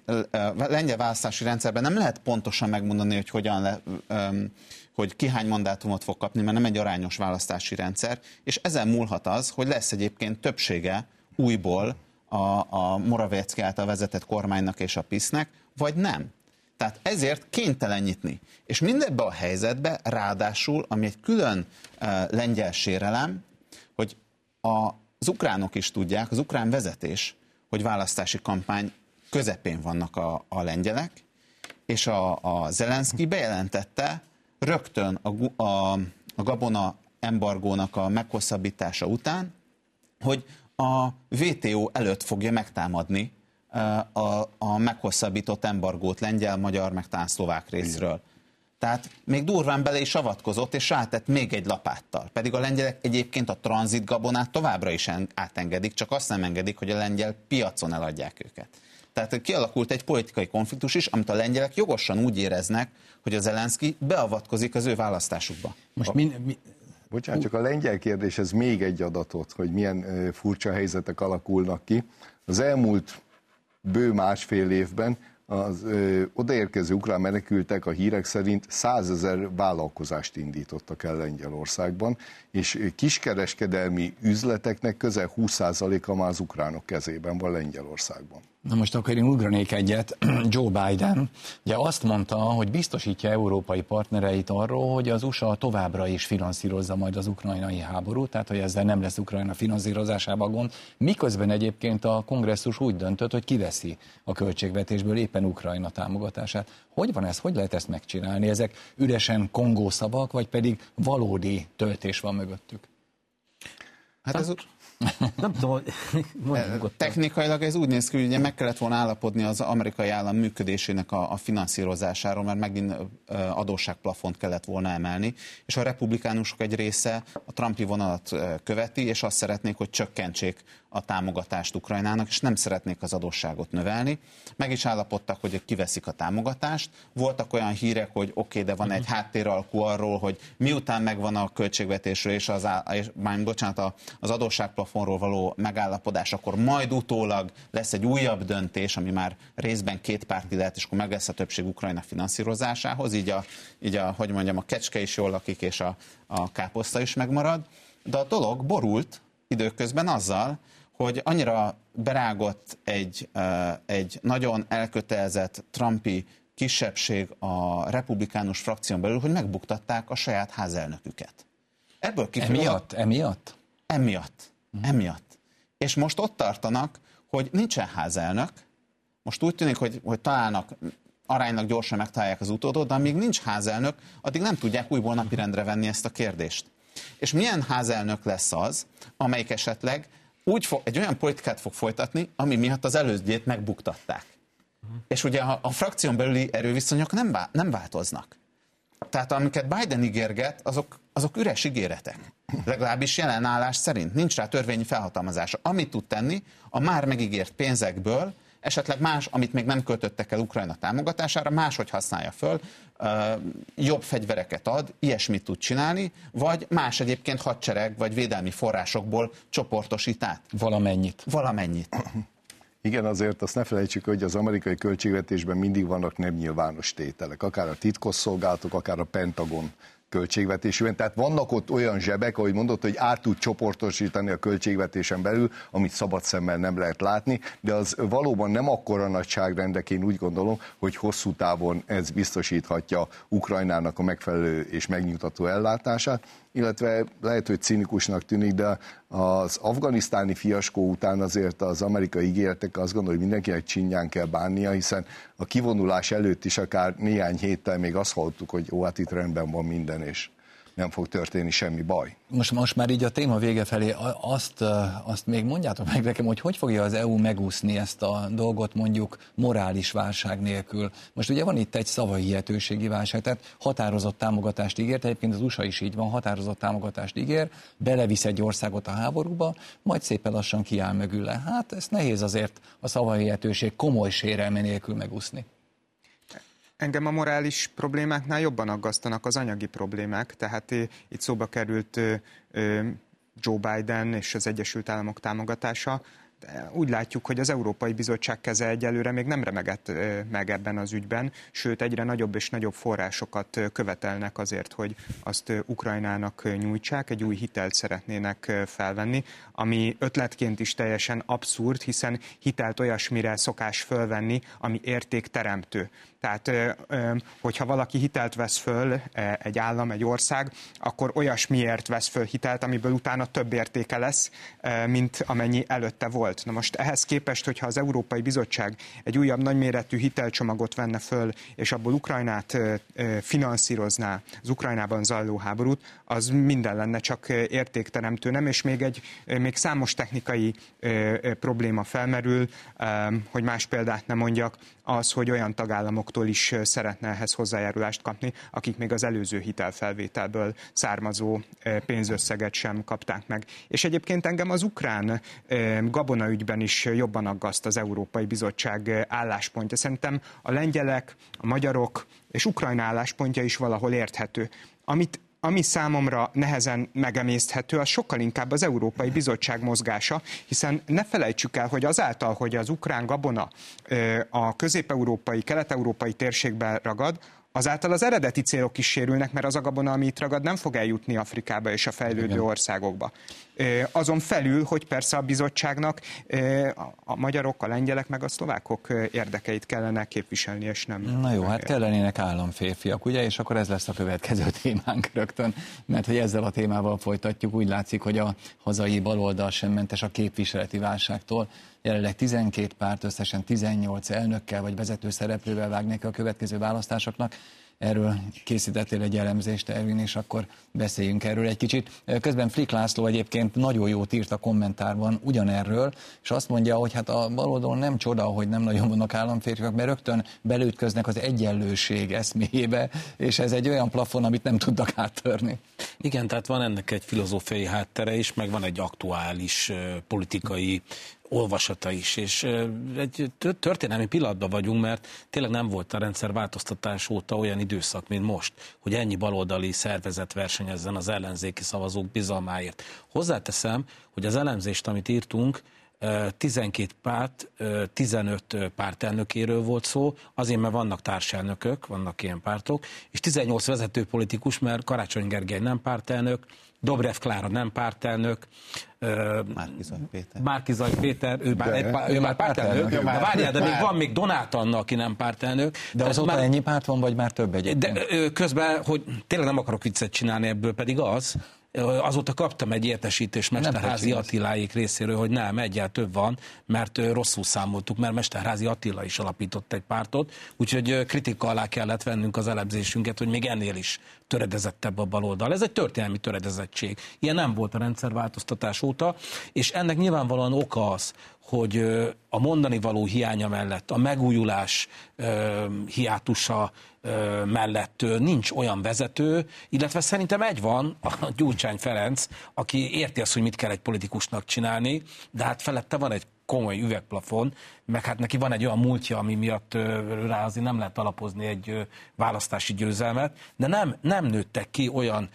lengyel választási rendszerben nem lehet pontosan megmondani, hogy hogyan le, hogy ki hány mandátumot fog kapni, mert nem egy arányos választási rendszer, és ezen múlhat az, hogy lesz egyébként többsége újból a, a Morawiecki által vezetett kormánynak és a pé i es-nek, vagy nem. Tehát ezért kénytelen nyitni. És mindebbe a helyzetbe ráadásul, ami egy külön lengyel sérelem, hogy az ukránok is tudják, az ukrán vezetés, hogy választási kampány közepén vannak a, a lengyelek, és a, a Zelenszkij bejelentette rögtön a, a, a gabona embargónak a meghosszabbítása után, hogy a vé té o előtt fogja megtámadni a, a meghosszabbított embargót lengyel, magyar, meg tán szlovák részről. Tehát még durván bele is avatkozott, és rátett még egy lapáttal. Pedig a lengyelek egyébként a tranzitgabonát továbbra is átengedik, csak azt nem engedik, hogy a lengyel piacon eladják őket. Tehát kialakult egy politikai konfliktus is, amit a lengyelek jogosan úgy éreznek, hogy a Zelenszkij beavatkozik az ő választásukba. Most min, mi... Bocsánat, csak a lengyel kérdés, ez még egy adatot, hogy milyen furcsa helyzetek alakulnak ki. Az elmúlt bő másfél évben az ö, odaérkező ukrán menekültek a hírek szerint százezer vállalkozást indítottak el Lengyelországban, és kiskereskedelmi üzleteknek közel húsz százaléka már az ukránok kezében van Lengyelországban. Na most akkor én ugranék egyet. Joe Biden ugye azt mondta, hogy biztosítja európai partnereit arról, hogy az u es á továbbra is finanszírozza majd az ukrajnai háborút, tehát hogy ezzel nem lesz Ukrajna finanszírozásában gond, miközben egyébként a kongresszus úgy döntött, hogy kiveszi a költségvetésből éppen Ukrajna támogatását. Hogy van ez? Hogy lehet ezt megcsinálni? Ezek üresen kongó szavak, vagy pedig valódi töltés van mögöttük? Hát ez... Nem tudom, technikailag ez úgy néz ki, hogy ugye meg kellett volna állapodni az amerikai állam működésének a, a finanszírozásáról, mert megint adósságplafont kellett volna emelni, és a republikánusok egy része a Trumpi vonalat követi, és azt szeretnék, hogy csökkentsék a támogatást Ukrajnának, és nem szeretnék az adósságot növelni. Meg is állapodtak, hogy kiveszik a támogatást. Voltak olyan hírek, hogy oké, okay, de van egy háttéralkú arról, hogy miután megvan a költségvetésről, és az, á, és, már bocsánat, az adósságplafont platformról való megállapodás, akkor majd utólag lesz egy újabb döntés, ami már részben kétpárti lehet, és akkor meg lesz a többség Ukrajna finanszírozásához, így a, így a hogy mondjam, a kecske is jól lakik, és a, a káposzta is megmarad. De a dolog borult időközben azzal, hogy annyira berágott egy, egy nagyon elkötelezett trumpi kisebbség a republikánus frakción belül, hogy megbuktatták a saját házelnöküket. Ebből kifejezett... Emiatt? Emiatt? Emiatt. Uh-huh. Emiatt. És most ott tartanak, hogy nincsen házelnök, most úgy tűnik, hogy, hogy találnak, aránylag gyorsan megtalálják az utódot, de amíg nincs házelnök, addig nem tudják újból napirendre venni ezt a kérdést. És milyen házelnök lesz az, amelyik esetleg úgy fog, egy olyan politikát fog folytatni, ami miatt az elődjét megbuktatták. Uh-huh. És ugye a, a frakción belüli erőviszonyok nem, vá, nem változnak. Tehát amiket Biden ígérget, azok, azok üres ígéretek. Legalábbis jelen állás szerint nincs rá törvényi felhatalmazása. Amit tud tenni, a már megígért pénzekből, esetleg más, amit még nem költöttek el Ukrajna támogatására, máshogy használja föl, jobb fegyvereket ad, ilyesmit tud csinálni, vagy más egyébként hadsereg vagy védelmi forrásokból csoportosít át. Valamennyit. Valamennyit. Igen, azért azt ne felejtsük, hogy az amerikai költségvetésben mindig vannak nem nyilvános tételek, akár a titkosszolgálatok, akár a Pentagon költségvetésében. Tehát vannak ott olyan zsebek, ahogy mondott, hogy át tud csoportosítani a költségvetésen belül, amit szabad szemmel nem lehet látni, de az valóban nem akkora nagyságrendek, én úgy gondolom, hogy hosszú távon ez biztosíthatja Ukrajnának a megfelelő és megnyugtató ellátását, illetve lehet, hogy cinikusnak tűnik, de az afganisztáni fiaskó után azért az amerikai ígéretek, azt gondolom, hogy mindenkinek csinyán kell bánnia, hiszen a kivonulás előtt is akár néhány héttel még azt hallottuk, hogy ó, hát itt rendben van minden, és nem fog történni semmi baj. Most, most már így a téma vége felé, azt, azt még mondjátok meg nekem, hogy hogy fogja az é u megúszni ezt a dolgot mondjuk morális válság nélkül. Most ugye van itt egy szavahihetőségi válság, tehát határozott támogatást ígért, egyébként az u es á is így van, határozott támogatást ígér, belevisz egy országot a háborúba, majd szépen lassan kiáll mögüle. Hát ezt nehéz azért a szavahihetőség komoly sérelme nélkül megúszni. Engem a morális problémáknál jobban aggasztanak az anyagi problémák, tehát itt szóba került Joe Biden és az Egyesült Államok támogatása. De úgy látjuk, hogy az Európai Bizottság keze egyelőre még nem remegett meg ebben az ügyben, sőt egyre nagyobb és nagyobb forrásokat követelnek azért, hogy azt Ukrajnának nyújtsák, egy új hitelt szeretnének felvenni, ami ötletként is teljesen abszurd, hiszen hitelt olyasmire szokás fölvenni, ami értékteremtő. Tehát, hogyha valaki hitelt vesz föl, egy állam, egy ország, akkor olyasmiért vesz föl hitelt, amiből utána több értéke lesz, mint amennyi előtte volt. Na most ehhez képest, hogyha az Európai Bizottság egy újabb nagyméretű hitelcsomagot venne föl, és abból Ukrajnát finanszírozná, az Ukrajnában zajló háborút, az minden lenne csak értékteremtő, nem? És még egy még számos technikai probléma felmerül, hogy más példát nem mondjak, az, hogy olyan tagállamoktól is szeretne ehhez hozzájárulást kapni, akik még az előző hitelfelvételből származó pénzösszeget sem kapták meg. És egyébként engem az ukrán gabonaügyben is jobban aggaszt az Európai Bizottság álláspontja. Szerintem a lengyelek, a magyarok és Ukrajna álláspontja is valahol érthető. Amit Ami számomra nehezen megemészthető, az sokkal inkább az Európai Bizottság mozgása, hiszen ne felejtsük el, hogy azáltal, hogy az ukrán gabona a közép-európai, kelet-európai térségben ragad, azáltal az eredeti célok is sérülnek, mert az a gabona, ami itt ragad, nem fog eljutni Afrikába és a fejlődő Igen. országokba. Azon felül, hogy persze a bizottságnak a magyarok, a lengyelek meg a szlovákok érdekeit kellene képviselni, és nem... Na jó, hát kellenének államférfiak, ugye? És akkor ez lesz a következő témánk rögtön, mert hogy ezzel a témával folytatjuk, úgy látszik, hogy a hazai baloldal sem mentes a képviseleti válságtól. Jelenleg tizenkét párt összesen tizennyolc elnökkel vagy vezető szereplővel vág neki a következő választásoknak. Erről készítettél egy elemzést, Ervin, és akkor beszéljünk erről egy kicsit. Közben Flick László egyébként nagyon jót írt a kommentárban ugyanerről, és azt mondja, hogy hát a baloldalon nem csoda, hogy nem nagyon vannak államférfiak, mert rögtön belütköznek az egyenlőség eszméjébe, és ez egy olyan plafon, amit nem tudnak áttörni. Igen, tehát van ennek egy filozófiai háttere is, meg van egy aktuális politikai olvasata is, és egy történelmi pillanatban vagyunk, mert tényleg nem volt a rendszerváltoztatás óta olyan időszak, mint most, hogy ennyi baloldali szervezet versenyezzen az ellenzéki szavazók bizalmáért. Hozzáteszem, hogy az elemzést, amit írtunk, tizenkét párt, tizenöt párt elnökéről volt szó, azért, mert vannak társelnökök, vannak ilyen pártok, és tizennyolc vezető politikus, mert Karácsony Gergely nem pártelnök, Dobrev Klára nem pártelnök, Márki Zay Péter. Márki Zay Péter, ő, bár, de, ő, ő, ő már pártelnök, de várjál, de még már... van még Donát Anna, aki nem pártelnök. De azóta már... ennyi párt van, vagy már több egyébként? De közben, hogy tényleg nem akarok viccet csinálni ebből, pedig az, azóta kaptam egy értesítést Mesterházi Attiláék részéről, hogy nem, egyel több van, mert rosszul számoltuk, mert Mesterházi Attila is alapított egy pártot, úgyhogy kritika alá kellett vennünk az elemzésünket, hogy még ennél is töredezettebb a baloldal. Ez egy történelmi töredezettség. Ilyen nem volt a rendszerváltoztatás óta, és ennek nyilvánvalóan oka az, hogy a mondani való hiánya mellett, a megújulás hiátusa mellett nincs olyan vezető, illetve szerintem egy van, a Gyurcsány Ferenc, aki érti azt, hogy mit kell egy politikusnak csinálni, de hát felette van egy komoly üvegplafon, meg hát neki van egy olyan múltja, ami miatt rá azért nem lehet alapozni egy választási győzelmet, de nem, nem nőttek ki olyan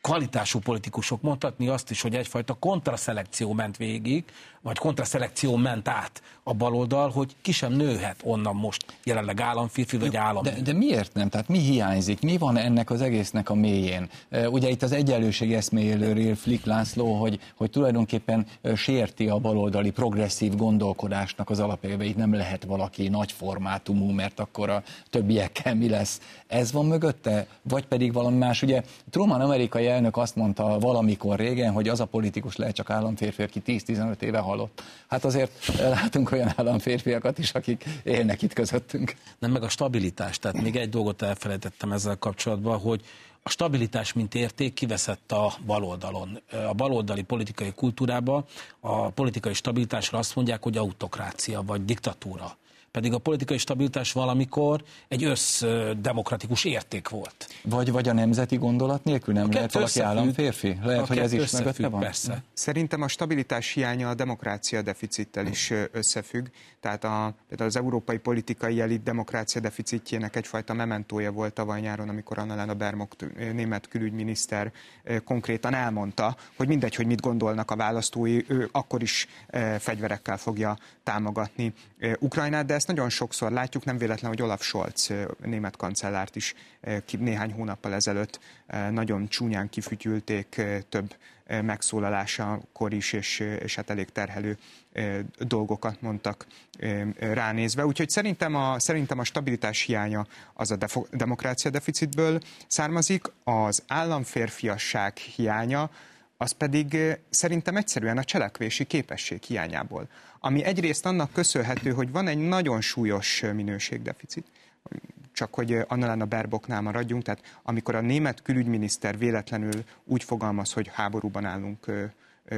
kvalitású politikusok, mondhatni azt is, hogy egyfajta kontraszelekció ment végig, vagy kontraszelekció ment át a baloldal, hogy ki sem nőhet onnan most jelenleg államférfi vagy állam. De, de miért nem? Tehát mi hiányzik? Mi van ennek az egésznek a mélyén? Ugye itt az egyenlőség eszméjéről ír Flick László, hogy, hogy tulajdonképpen sérti a baloldali progresszív gondolkodásnak az alapelveit, nem lehet valaki nagy formátumú, mert akkor a többiekkel mi lesz? Ez van mögötte? Vagy pedig valami más? Ugye Truman amerikai elnök azt mondta valamikor régen, hogy az a politikus lehet csak államférfi, aki tíz-tizenöt éve halott. Hát azért látunk olyan államférfiakat is, akik élnek itt közöttünk. Nem, meg a stabilitás. Tehát még egy dolgot elfelejtettem ezzel kapcsolatban, hogy a stabilitás mint érték kiveszett a baloldalon. A baloldali politikai kultúrában a politikai stabilitásra azt mondják, hogy autokrácia vagy diktatúra. Pedig a politikai stabilitás valamikor egy összdemokratikus érték volt. Vagy, vagy a nemzeti gondolat nélkül nem lehet valaki államférfi? Lehet, hogy ez is mögötte van? Persze. Szerintem a stabilitás hiánya a demokrácia deficittel is összefügg. Tehát a, például az európai politikai elit demokrácia deficitjének egyfajta mementója volt tavaly nyáron, amikor Annalena Baerbock német külügyminiszter konkrétan elmondta, hogy mindegy, hogy mit gondolnak a választói, ő akkor is fegyverekkel fogja támogatni Ukrajnát, de ezt nagyon sokszor látjuk, nem véletlen, hogy Olaf Scholz német kancellárt is néhány hónappal ezelőtt nagyon csúnyán kifütyülték több megszólalásakor is, és, és hát elég terhelő dolgokat mondtak ránézve. Úgyhogy szerintem a, szerintem a stabilitás hiánya az a defo- demokrácia deficitből származik, az államférfiasság hiánya, az pedig szerintem egyszerűen a cselekvési képesség hiányából, ami egyrészt annak köszönhető, hogy van egy nagyon súlyos minőségdeficit, csak hogy Annalena Baerbocknál maradjunk, tehát amikor a német külügyminiszter véletlenül úgy fogalmaz, hogy háborúban állunk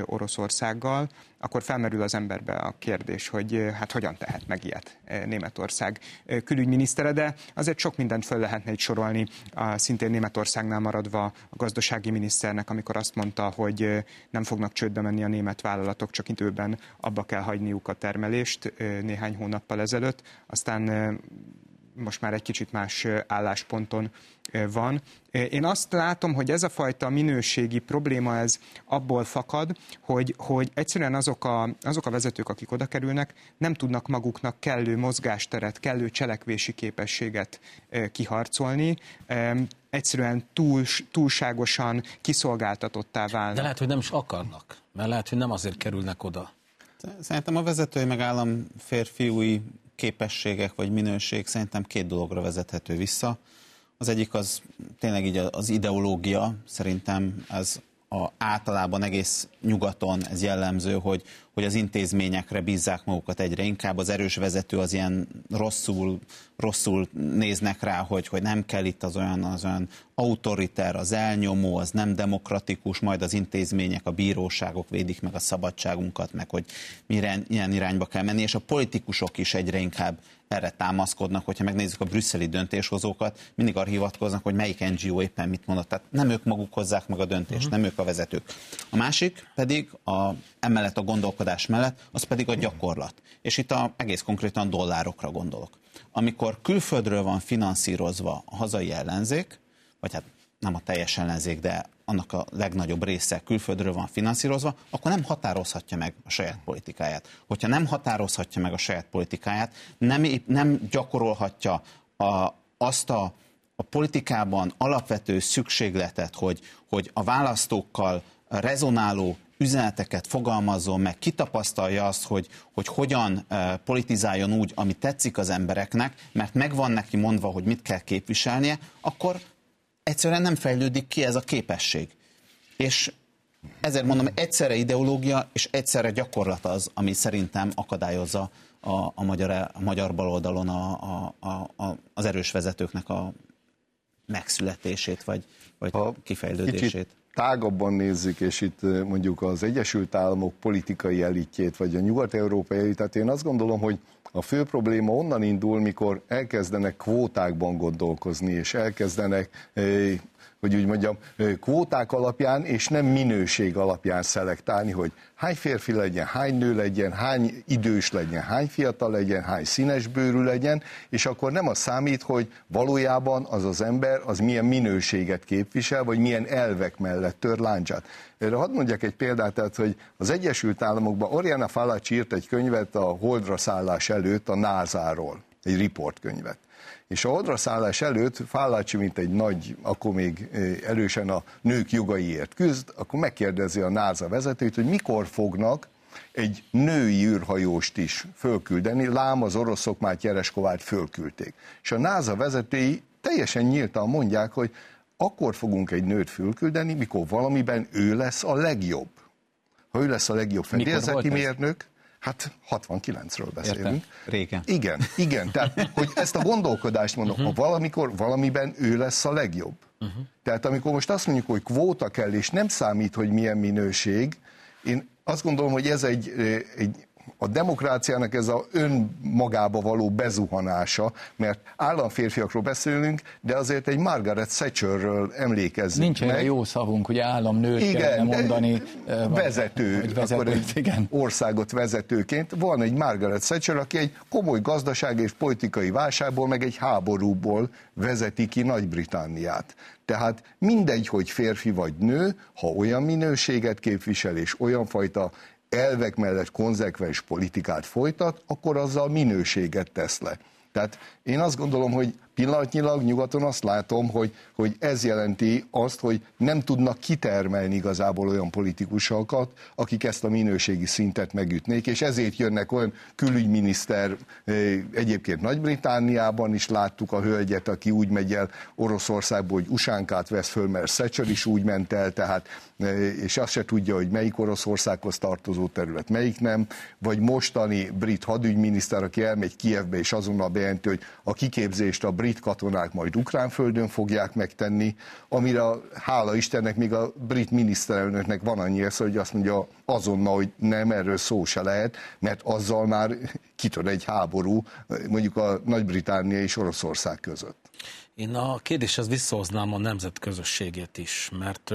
Oroszországgal, akkor felmerül az emberbe a kérdés, hogy hát hogyan tehet meg ilyet Németország külügyminisztere, de azért sok mindent föl lehetne itt sorolni, a, szintén Németországnál maradva a gazdasági miniszternek, amikor azt mondta, hogy nem fognak csődbe menni a német vállalatok, csak időben abba kell hagyniuk a termelést néhány hónappal ezelőtt, aztán most már egy kicsit más állásponton van. Én azt látom, hogy ez a fajta minőségi probléma ez abból fakad, hogy, hogy egyszerűen azok a, azok a vezetők, akik oda kerülnek, nem tudnak maguknak kellő mozgásteret, kellő cselekvési képességet kiharcolni, egyszerűen túl, túlságosan kiszolgáltatottá válnak. De lehet, hogy nem is akarnak, mert lehet, hogy nem azért kerülnek oda. Szerintem a vezetői meg államférfiúi képességek vagy minőség szerintem két dologra vezethető vissza. Az egyik az tényleg így az ideológia, szerintem ez a, általában egész nyugaton ez jellemző, hogy, hogy az intézményekre bízzák magukat egyre inkább, az erős vezető az ilyen rosszul, rosszul néznek rá, hogy, hogy nem kell itt az olyan, az olyan autoriter, az elnyomó, az nem demokratikus, majd az intézmények, a bíróságok védik meg a szabadságunkat, meg hogy milyen irányba kell menni, és a politikusok is egyre inkább erre támaszkodnak, hogyha megnézzük a brüsszeli döntéshozókat, mindig arra hivatkoznak, hogy melyik en gé o éppen mit mondott. Tehát nem ők maguk hozzák meg a döntést, uh-huh. nem ők a vezetők. A másik pedig, a, emellett a gondolkodás mellett, az pedig a gyakorlat. És itt a, egész konkrétan dollárokra gondolok. Amikor külföldről van finanszírozva a hazai ellenzék, vagy hát nem a teljes ellenzék, de annak a legnagyobb része külföldről van finanszírozva, akkor nem határozhatja meg a saját politikáját. Hogyha nem határozhatja meg a saját politikáját, nem, nem gyakorolhatja a, azt a, a politikában alapvető szükségletet, hogy, hogy a választókkal rezonáló üzeneteket fogalmazzon meg, kitapasztalja azt, hogy, hogy hogyan politizáljon úgy, ami tetszik az embereknek, mert megvan neki mondva, hogy mit kell képviselnie, akkor egyszerűen nem fejlődik ki ez a képesség. És ezért mondom, egyszerre ideológia és egyszerre gyakorlat az, ami szerintem akadályozza a, a, magyar, a magyar baloldalon a, a, a, az erős vezetőknek a megszületését, vagy, vagy a kifejlődését. Kicsit tágabban nézzük, és itt mondjuk az Egyesült Államok politikai elitjét, vagy a nyugat-európai elitjét, én azt gondolom, hogy a fő probléma onnan indul, mikor elkezdenek kvótákban gondolkozni, és elkezdenek, hogy úgy mondjam, kvóták alapján, és nem minőség alapján szelektálni, hogy hány férfi legyen, hány nő legyen, hány idős legyen, hány fiatal legyen, hány színesbőrű legyen, és akkor nem az számít, hogy valójában az az ember, az milyen minőséget képvisel, vagy milyen elvek mellett tör láncsát. Erre hadd mondjak egy példát, tehát, hogy az Egyesült Államokban Oriana Fallaci írt egy könyvet a holdra szállás előtt a nászáról, egy riportkönyvet. És a hodraszállás előtt Fallaci, mint egy nagy, akkor még erősen a nők jogaiért küzd, akkor megkérdezi a NASA vezetőt, hogy mikor fognak egy női űrhajóst is fölküldeni, lám az oroszok már Gyereskovát fölküldték. És a NASA vezetői teljesen nyíltan mondják, hogy akkor fogunk egy nőt fölküldeni, mikor valamiben ő lesz a legjobb. Ha ő lesz a legjobb fedélzeti mérnök, hát hatvankilencről beszélünk. Értem. Régen. Igen, igen. Tehát, hogy ezt a gondolkodást mondom, uh-huh. ha valamikor, valamiben ő lesz a legjobb. Uh-huh. Tehát amikor most azt mondjuk, hogy kvóta kell, és nem számít, hogy milyen minőség, én azt gondolom, hogy ez egy, egy a demokráciának ez a önmagába való bezuhanása, mert államférfiakról beszélünk, de azért egy Margaret Thatcherről emlékezzünk. Nincs meg. Erre jó szavunk, hogy államnőt igen, kellene mondani. Vezető, vagy vezetőt, akkor igen. Országot vezetőként. Van egy Margaret Thatcher, aki egy komoly gazdasági és politikai válságból, meg egy háborúból vezeti ki Nagy-Britanniát. Tehát mindegy, hogy férfi vagy nő, ha olyan minőséget képvisel, és olyan fajta elvek mellett konzekvens politikát folytat, akkor azzal minőséget tesz le. Tehát én azt gondolom, hogy pillanatnyilag nyugaton azt látom, hogy, hogy ez jelenti azt, hogy nem tudnak kitermelni igazából olyan politikusokat, akik ezt a minőségi szintet megütnék, és ezért jönnek olyan külügyminiszter, egyébként Nagy-Britanniában is láttuk a hölgyet, aki úgy megy el Oroszországból, hogy usánkát vesz föl, mert Thatcher is úgy ment el, tehát, és azt se tudja, hogy melyik Oroszországhoz tartozó terület, melyik nem, vagy mostani brit hadügyminiszter, aki elmegy Kijevbe, és azonnal bejelenti, hogy a kiképzést a brit brit katonák majd ukrán földön fogják megtenni, amire hála Istennek még a brit miniszterelnöknek van annyi esze, hogy azt mondja azonnal, hogy nem, erről szó se lehet, mert azzal már kitör egy háború mondjuk a Nagy-Britannia és Oroszország között. Én a kérdéshez visszahoznám a nemzetközösségét is, mert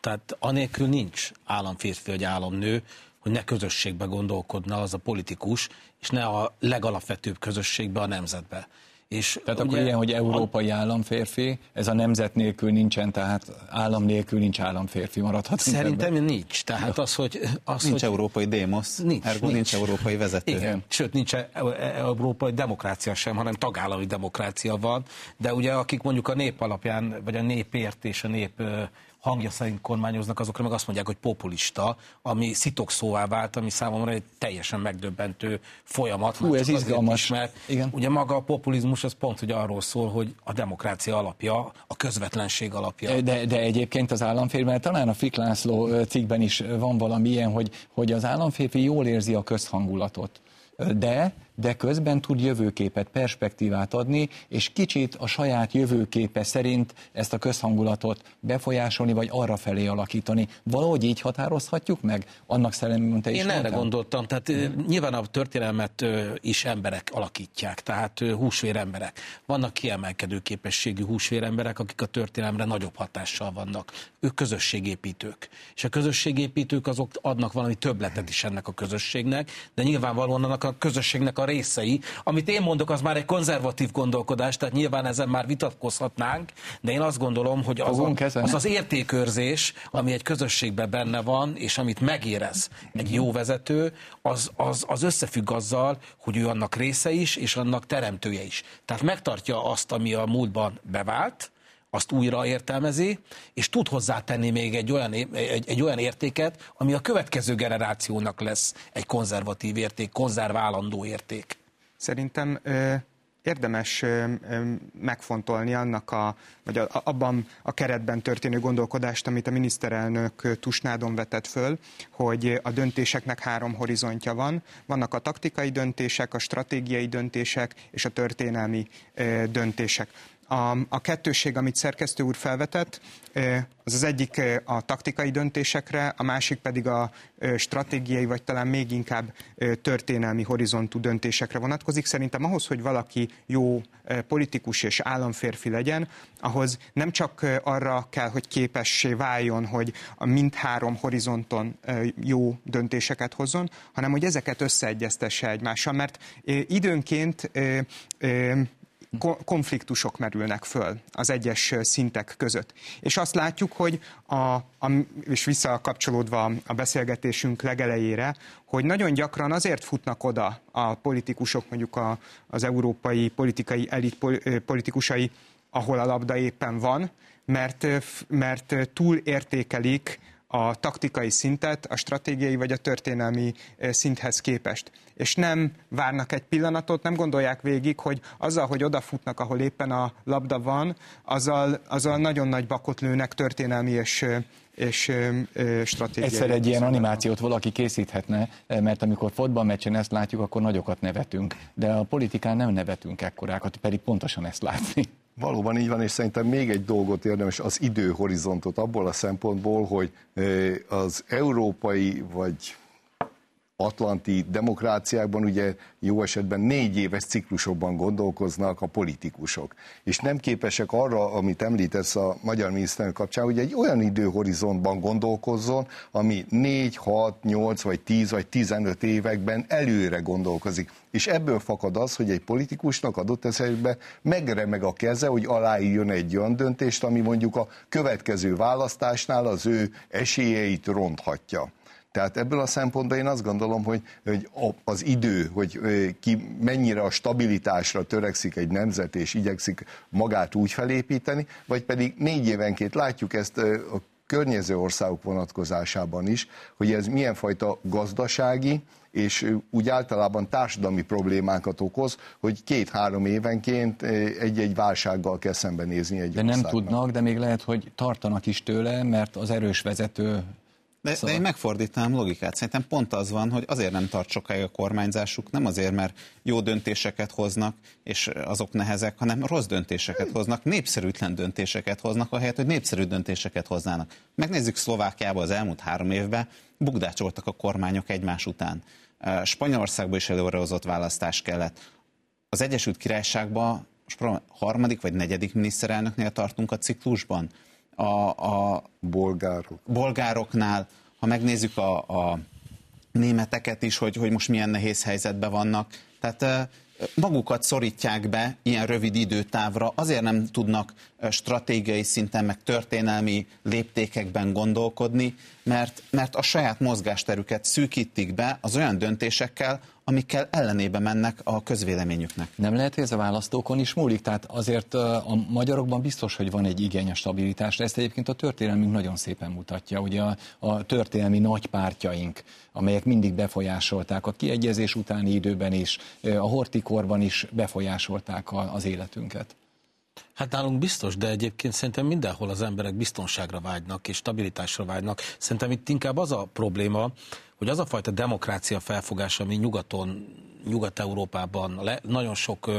tehát anélkül nincs államférfi vagy államnő, hogy ne közösségbe gondolkodna az a politikus, és ne a legalapvetőbb közösségbe, a nemzetbe. És tehát ugye, akkor ilyen, hogy európai a... államférfi, ez a nemzet nélkül nincsen, tehát állam nélkül nincs államférfi, maradhat. Szerintem ebben nincs. Tehát az, hogy, az, nincs hogy... európai démosz, nincs, ergo nincs. nincs európai vezető. Igen. Sőt, nincs európai demokrácia sem, hanem tagállami demokrácia van, de ugye akik mondjuk a nép alapján, vagy a népért és a nép hangja szerint kormányoznak, azokra meg azt mondják, hogy populista, ami szitokszóvá vált, ami számomra egy teljesen megdöbbentő folyamat. Hú, ez izgalmas. Mert ugye maga a populizmus az pont, hogy arról szól, hogy a demokrácia alapja, a közvetlenség alapja. De, de egyébként az államférfi, mert talán a Flick László cikkben is van valami ilyen, hogy, hogy az államférfi jól érzi a közhangulatot. de, de közben tud jövőképet, perspektívát adni, és kicsit a saját jövőképe szerint ezt a közhangulatot befolyásolni, vagy arrafelé alakítani. Valahogy így határozhatjuk meg? Annak szellemében te is Én mondtál? Erre gondoltam, tehát hmm. nyilván a történelmet is emberek alakítják, tehát húsvéremberek. Vannak kiemelkedő képességű húsvéremberek, akik a történelemre nagyobb hatással vannak. Ők közösségépítők. És a közösségépítők azok adnak valami többletet is ennek a közösségnek, de nyilvánvalóan annak a közösségnek a részei. Amit én mondok, az már egy konzervatív gondolkodás, tehát nyilván ezen már vitatkozhatnánk, de én azt gondolom, hogy az a, az, az értékörzés, ami egy közösségben benne van, és amit megérez egy jó vezető, az, az, az összefügg azzal, hogy ő annak része is, és annak teremtője is. Tehát megtartja azt, ami a múltban bevált, azt újra értelmezi, és tud hozzátenni még egy olyan, egy, egy olyan értéket, ami a következő generációnak lesz egy konzervatív érték, konzerválandó érték. Szerintem ö, érdemes ö, ö, megfontolni annak a, vagy a, abban a keretben történő gondolkodást, amit a miniszterelnök tusnádon vetett föl, hogy a döntéseknek három horizontja van. Vannak a taktikai döntések, a stratégiai döntések és a történelmi ö, döntések. A, a kettősség, amit szerkesztő úr felvetett, az az egyik a taktikai döntésekre, a másik pedig a stratégiai, vagy talán még inkább történelmi horizontú döntésekre vonatkozik. Szerintem ahhoz, hogy valaki jó politikus és államférfi legyen, ahhoz nem csak arra kell, hogy képessé váljon, hogy a mindhárom horizonton jó döntéseket hozzon, hanem hogy ezeket összeegyeztesse egymással, mert időnként konfliktusok merülnek föl az egyes szintek között. És azt látjuk, hogy, a, a, és visszakapcsolódva a beszélgetésünk legelejére, hogy nagyon gyakran azért futnak oda a politikusok, mondjuk a, az európai politikai elit politikusai, ahol a labda éppen van, mert, mert túlértékelik a taktikai szintet, a stratégiai vagy a történelmi szinthez képest. És nem várnak egy pillanatot, nem gondolják végig, hogy azzal, hogy odafutnak, ahol éppen a labda van, azzal, azzal nagyon nagy bakot lőnek történelmi és és ö, ö, stratégiai. Egyszer egy ilyen animációt valaki készíthetne, mert amikor fotballmeccsen ezt látjuk, akkor nagyokat nevetünk, de a politikán nem nevetünk ekkorákat, pedig pontosan ezt látni. Valóban így van, és szerintem még egy dolgot érdemes, az időhorizontot abból a szempontból, hogy az európai vagy atlanti demokráciákban ugye jó esetben négy éves ciklusokban gondolkoznak a politikusok, és nem képesek arra, amit említesz a magyar miniszterelnök kapcsán, hogy egy olyan időhorizontban gondolkozzon, ami négy, hat, nyolc, vagy tíz, vagy tizenöt években előre gondolkozik. És ebből fakad az, hogy egy politikusnak adott esetben megremeg a keze, hogy aláírjon egy olyan döntést, ami mondjuk a következő választásnál az ő esélyeit ronthatja. Tehát ebből a szempontból én azt gondolom, hogy, hogy az idő, hogy ki mennyire a stabilitásra törekszik egy nemzet, és igyekszik magát úgy felépíteni, vagy pedig négy évenként látjuk ezt a környező országok vonatkozásában is, hogy ez milyen fajta gazdasági, és úgy általában társadalmi problémákat okoz, hogy két-három évenként egy-egy válsággal kell szembenézni egy országnak. De nem tudnak, de még lehet, hogy tartanak is tőle, mert az erős vezető... De, szóval. de én megfordítanám logikát. Szerintem pont az van, hogy azért nem tart sokáig a kormányzásuk, nem azért, mert jó döntéseket hoznak, és azok nehezek, hanem rossz döntéseket hoznak, népszerűtlen döntéseket hoznak, ahelyett, hogy népszerű döntéseket hoznának. Megnézzük Szlovákiában az elmúlt három évben, bukdácsoltak a kormányok egymás után. Spanyolországban is előrehozott választás kellett. Az Egyesült Királyságban most harmadik vagy negyedik miniszterelnöknél tartunk a ciklusban. A, a Bolgárok. bolgároknál, ha megnézzük a, a németeket is, hogy, hogy most milyen nehéz helyzetben vannak, tehát magukat szorítják be ilyen rövid időtávra, azért nem tudnak stratégiai szinten, meg történelmi léptékekben gondolkodni, mert, mert a saját mozgásterüket szűkítik be az olyan döntésekkel, amikkel ellenébe mennek a közvéleményüknek. Nem lehet, hogy ez a választókon is múlik? Tehát azért a magyarokban biztos, hogy van egy igény a stabilitásra. Ezt egyébként a történelmünk nagyon szépen mutatja. Ugye a, a történelmi nagypártjaink, amelyek mindig befolyásolták a kiegyezés utáni időben is, a hortikorban is befolyásolták a, az életünket. Hát nálunk biztos, de egyébként szerintem mindenhol az emberek biztonságra vágynak és stabilitásra vágynak. Szerintem itt inkább az a probléma, hogy az a fajta demokrácia felfogása, ami nyugaton Nyugat-Európában, nagyon sok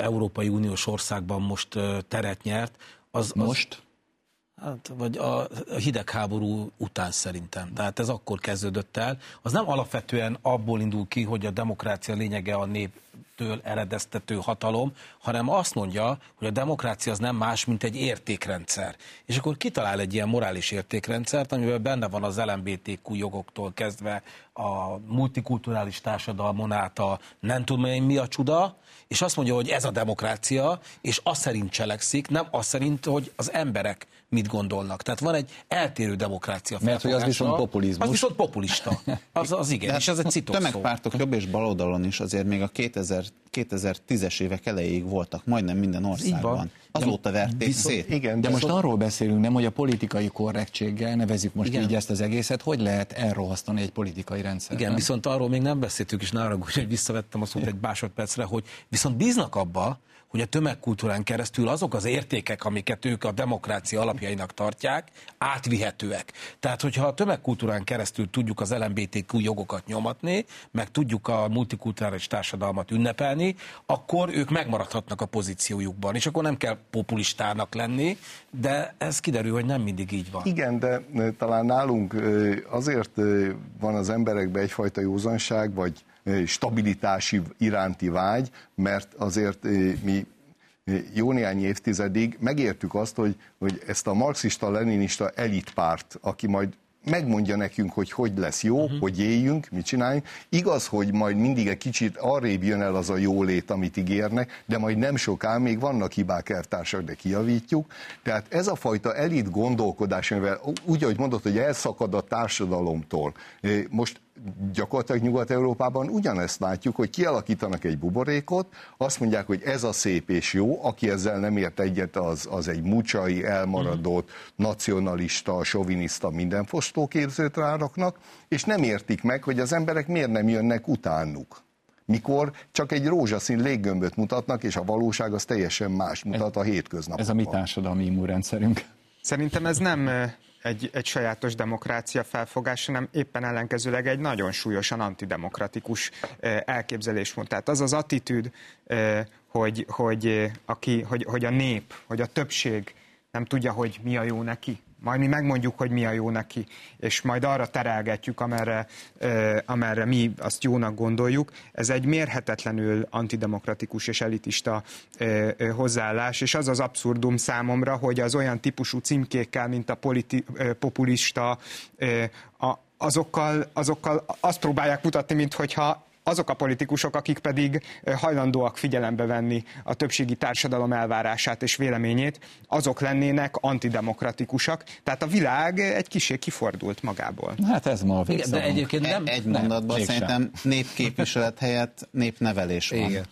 Európai Uniós országban most teret nyert. Az, az, most? Hát, vagy a hidegháború után szerintem. Tehát ez akkor kezdődött el. Az nem alapvetően abból indul ki, hogy a demokrácia lényege a néptől eredeztető hatalom, hanem azt mondja, hogy a demokrácia az nem más, mint egy értékrendszer. És akkor kitalál egy ilyen morális értékrendszert, amiben benne van az el em bé té kú jogoktól kezdve a multikulturális társadalmon át a nem tudom én mi a csuda, és azt mondja, hogy ez a demokrácia, és azt szerint cselekszik, nem azt szerint, hogy az emberek mit gondolnak. Tehát van egy eltérő demokrácia felfogása. Mert hogy az viszont populizmus. Az viszont populista. Az, az igen, és ez egy citok szó. Tömegpártok jobb és baloldalon is azért még a kétezer-tízes évek elejéig voltak majdnem minden országban. Azóta verték viszont, szét. Igen, de most szó... arról beszélünk, nem, hogy a politikai korrektséggel, nevezzük most igen. így ezt az egészet, hogy lehet elrohasztani egy politikai rendszert. Igen, nem? Viszont arról még nem beszéltük, és ne haragudj, hogy visszavettem a szót egy másodpercre, hogy viszont bíznak abba, hogy a tömegkultúrán keresztül azok az értékek, amiket ők a demokrácia alapjainak tartják, átvihetőek. Tehát, hogyha a tömegkultúrán keresztül tudjuk az el em bé té kú jogokat nyomatni, meg tudjuk a multikulturális társadalmat ünnepelni, akkor ők megmaradhatnak a pozíciójukban, és akkor nem kell populistának lenni, de ez kiderül, hogy nem mindig így van. Igen, de talán nálunk azért van az emberekben egyfajta józanság, vagy stabilitási iránti vágy, mert azért mi jó néhány évtizedig megértük azt, hogy, hogy ezt a marxista-leninista elitpárt, aki majd megmondja nekünk, hogy hogy lesz jó, uh-huh. hogy éljünk, mit csináljunk. Igaz, hogy majd mindig egy kicsit arrébb jön el az a jólét, amit ígérnek, de majd nem soká még vannak hibák eltársak, de kijavítjuk. Tehát ez a fajta elit gondolkodás, mivel úgy, ahogy mondod, hogy elszakad a társadalomtól. Most gyakorlatilag Nyugat-Európában ugyanezt látjuk, hogy kialakítanak egy buborékot, azt mondják, hogy ez a szép és jó, aki ezzel nem ért egyet, az, az egy mucsai, elmaradott, nacionalista, soviniszta, minden fosztóképzőt ráraknak, és nem értik meg, hogy az emberek miért nem jönnek utánuk. Mikor csak egy rózsaszín léggömböt mutatnak, és a valóság az teljesen más mutat a hétköznapokban. Ez a mi társadalmi immunrendszerünk. Szerintem ez nem... Egy, egy sajátos demokrácia felfogás, hanem éppen ellenkezőleg egy nagyon súlyosan antidemokratikus elképzelésmód. Tehát az az attitűd, hogy, hogy, aki, hogy, hogy a nép, hogy a többség nem tudja, hogy mi a jó neki. Majd mi megmondjuk, hogy mi a jó neki, és majd arra terelgetjük, amerre, amerre mi azt jónak gondoljuk. Ez egy mérhetetlenül antidemokratikus és elitista hozzáállás, és az az abszurdum számomra, hogy az olyan típusú címkékkel, mint a politi, populista, azokkal, azokkal azt próbálják mutatni, minthogyha azok a politikusok, akik pedig hajlandóak figyelembe venni a többségi társadalom elvárását és véleményét, azok lennének antidemokratikusak. Tehát a világ egy kicsit kifordult magából. Hát ez ma a végszavunk. De egyébként nem, egy mondatban nem, szerintem népképviselet helyett népnevelés van. Igen.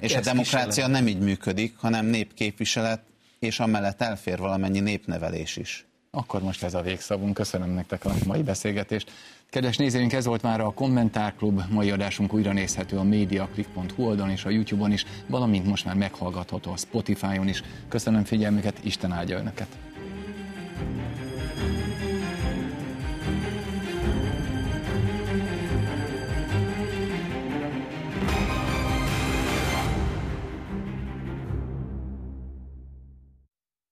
És a demokrácia nem így működik, hanem népképviselet, és amellett elfér valamennyi népnevelés is. Akkor most ez a végszavunk. Köszönöm nektek a mai beszélgetést. Kedves nézőink, ez volt már a Kommentárklub. Mai adásunk újra nézhető a mediaclick pont hu oldalon és a YouTube-on is, valamint most már meghallgatható a Spotify-on is. Köszönöm figyelmüket, Isten áldja önöket!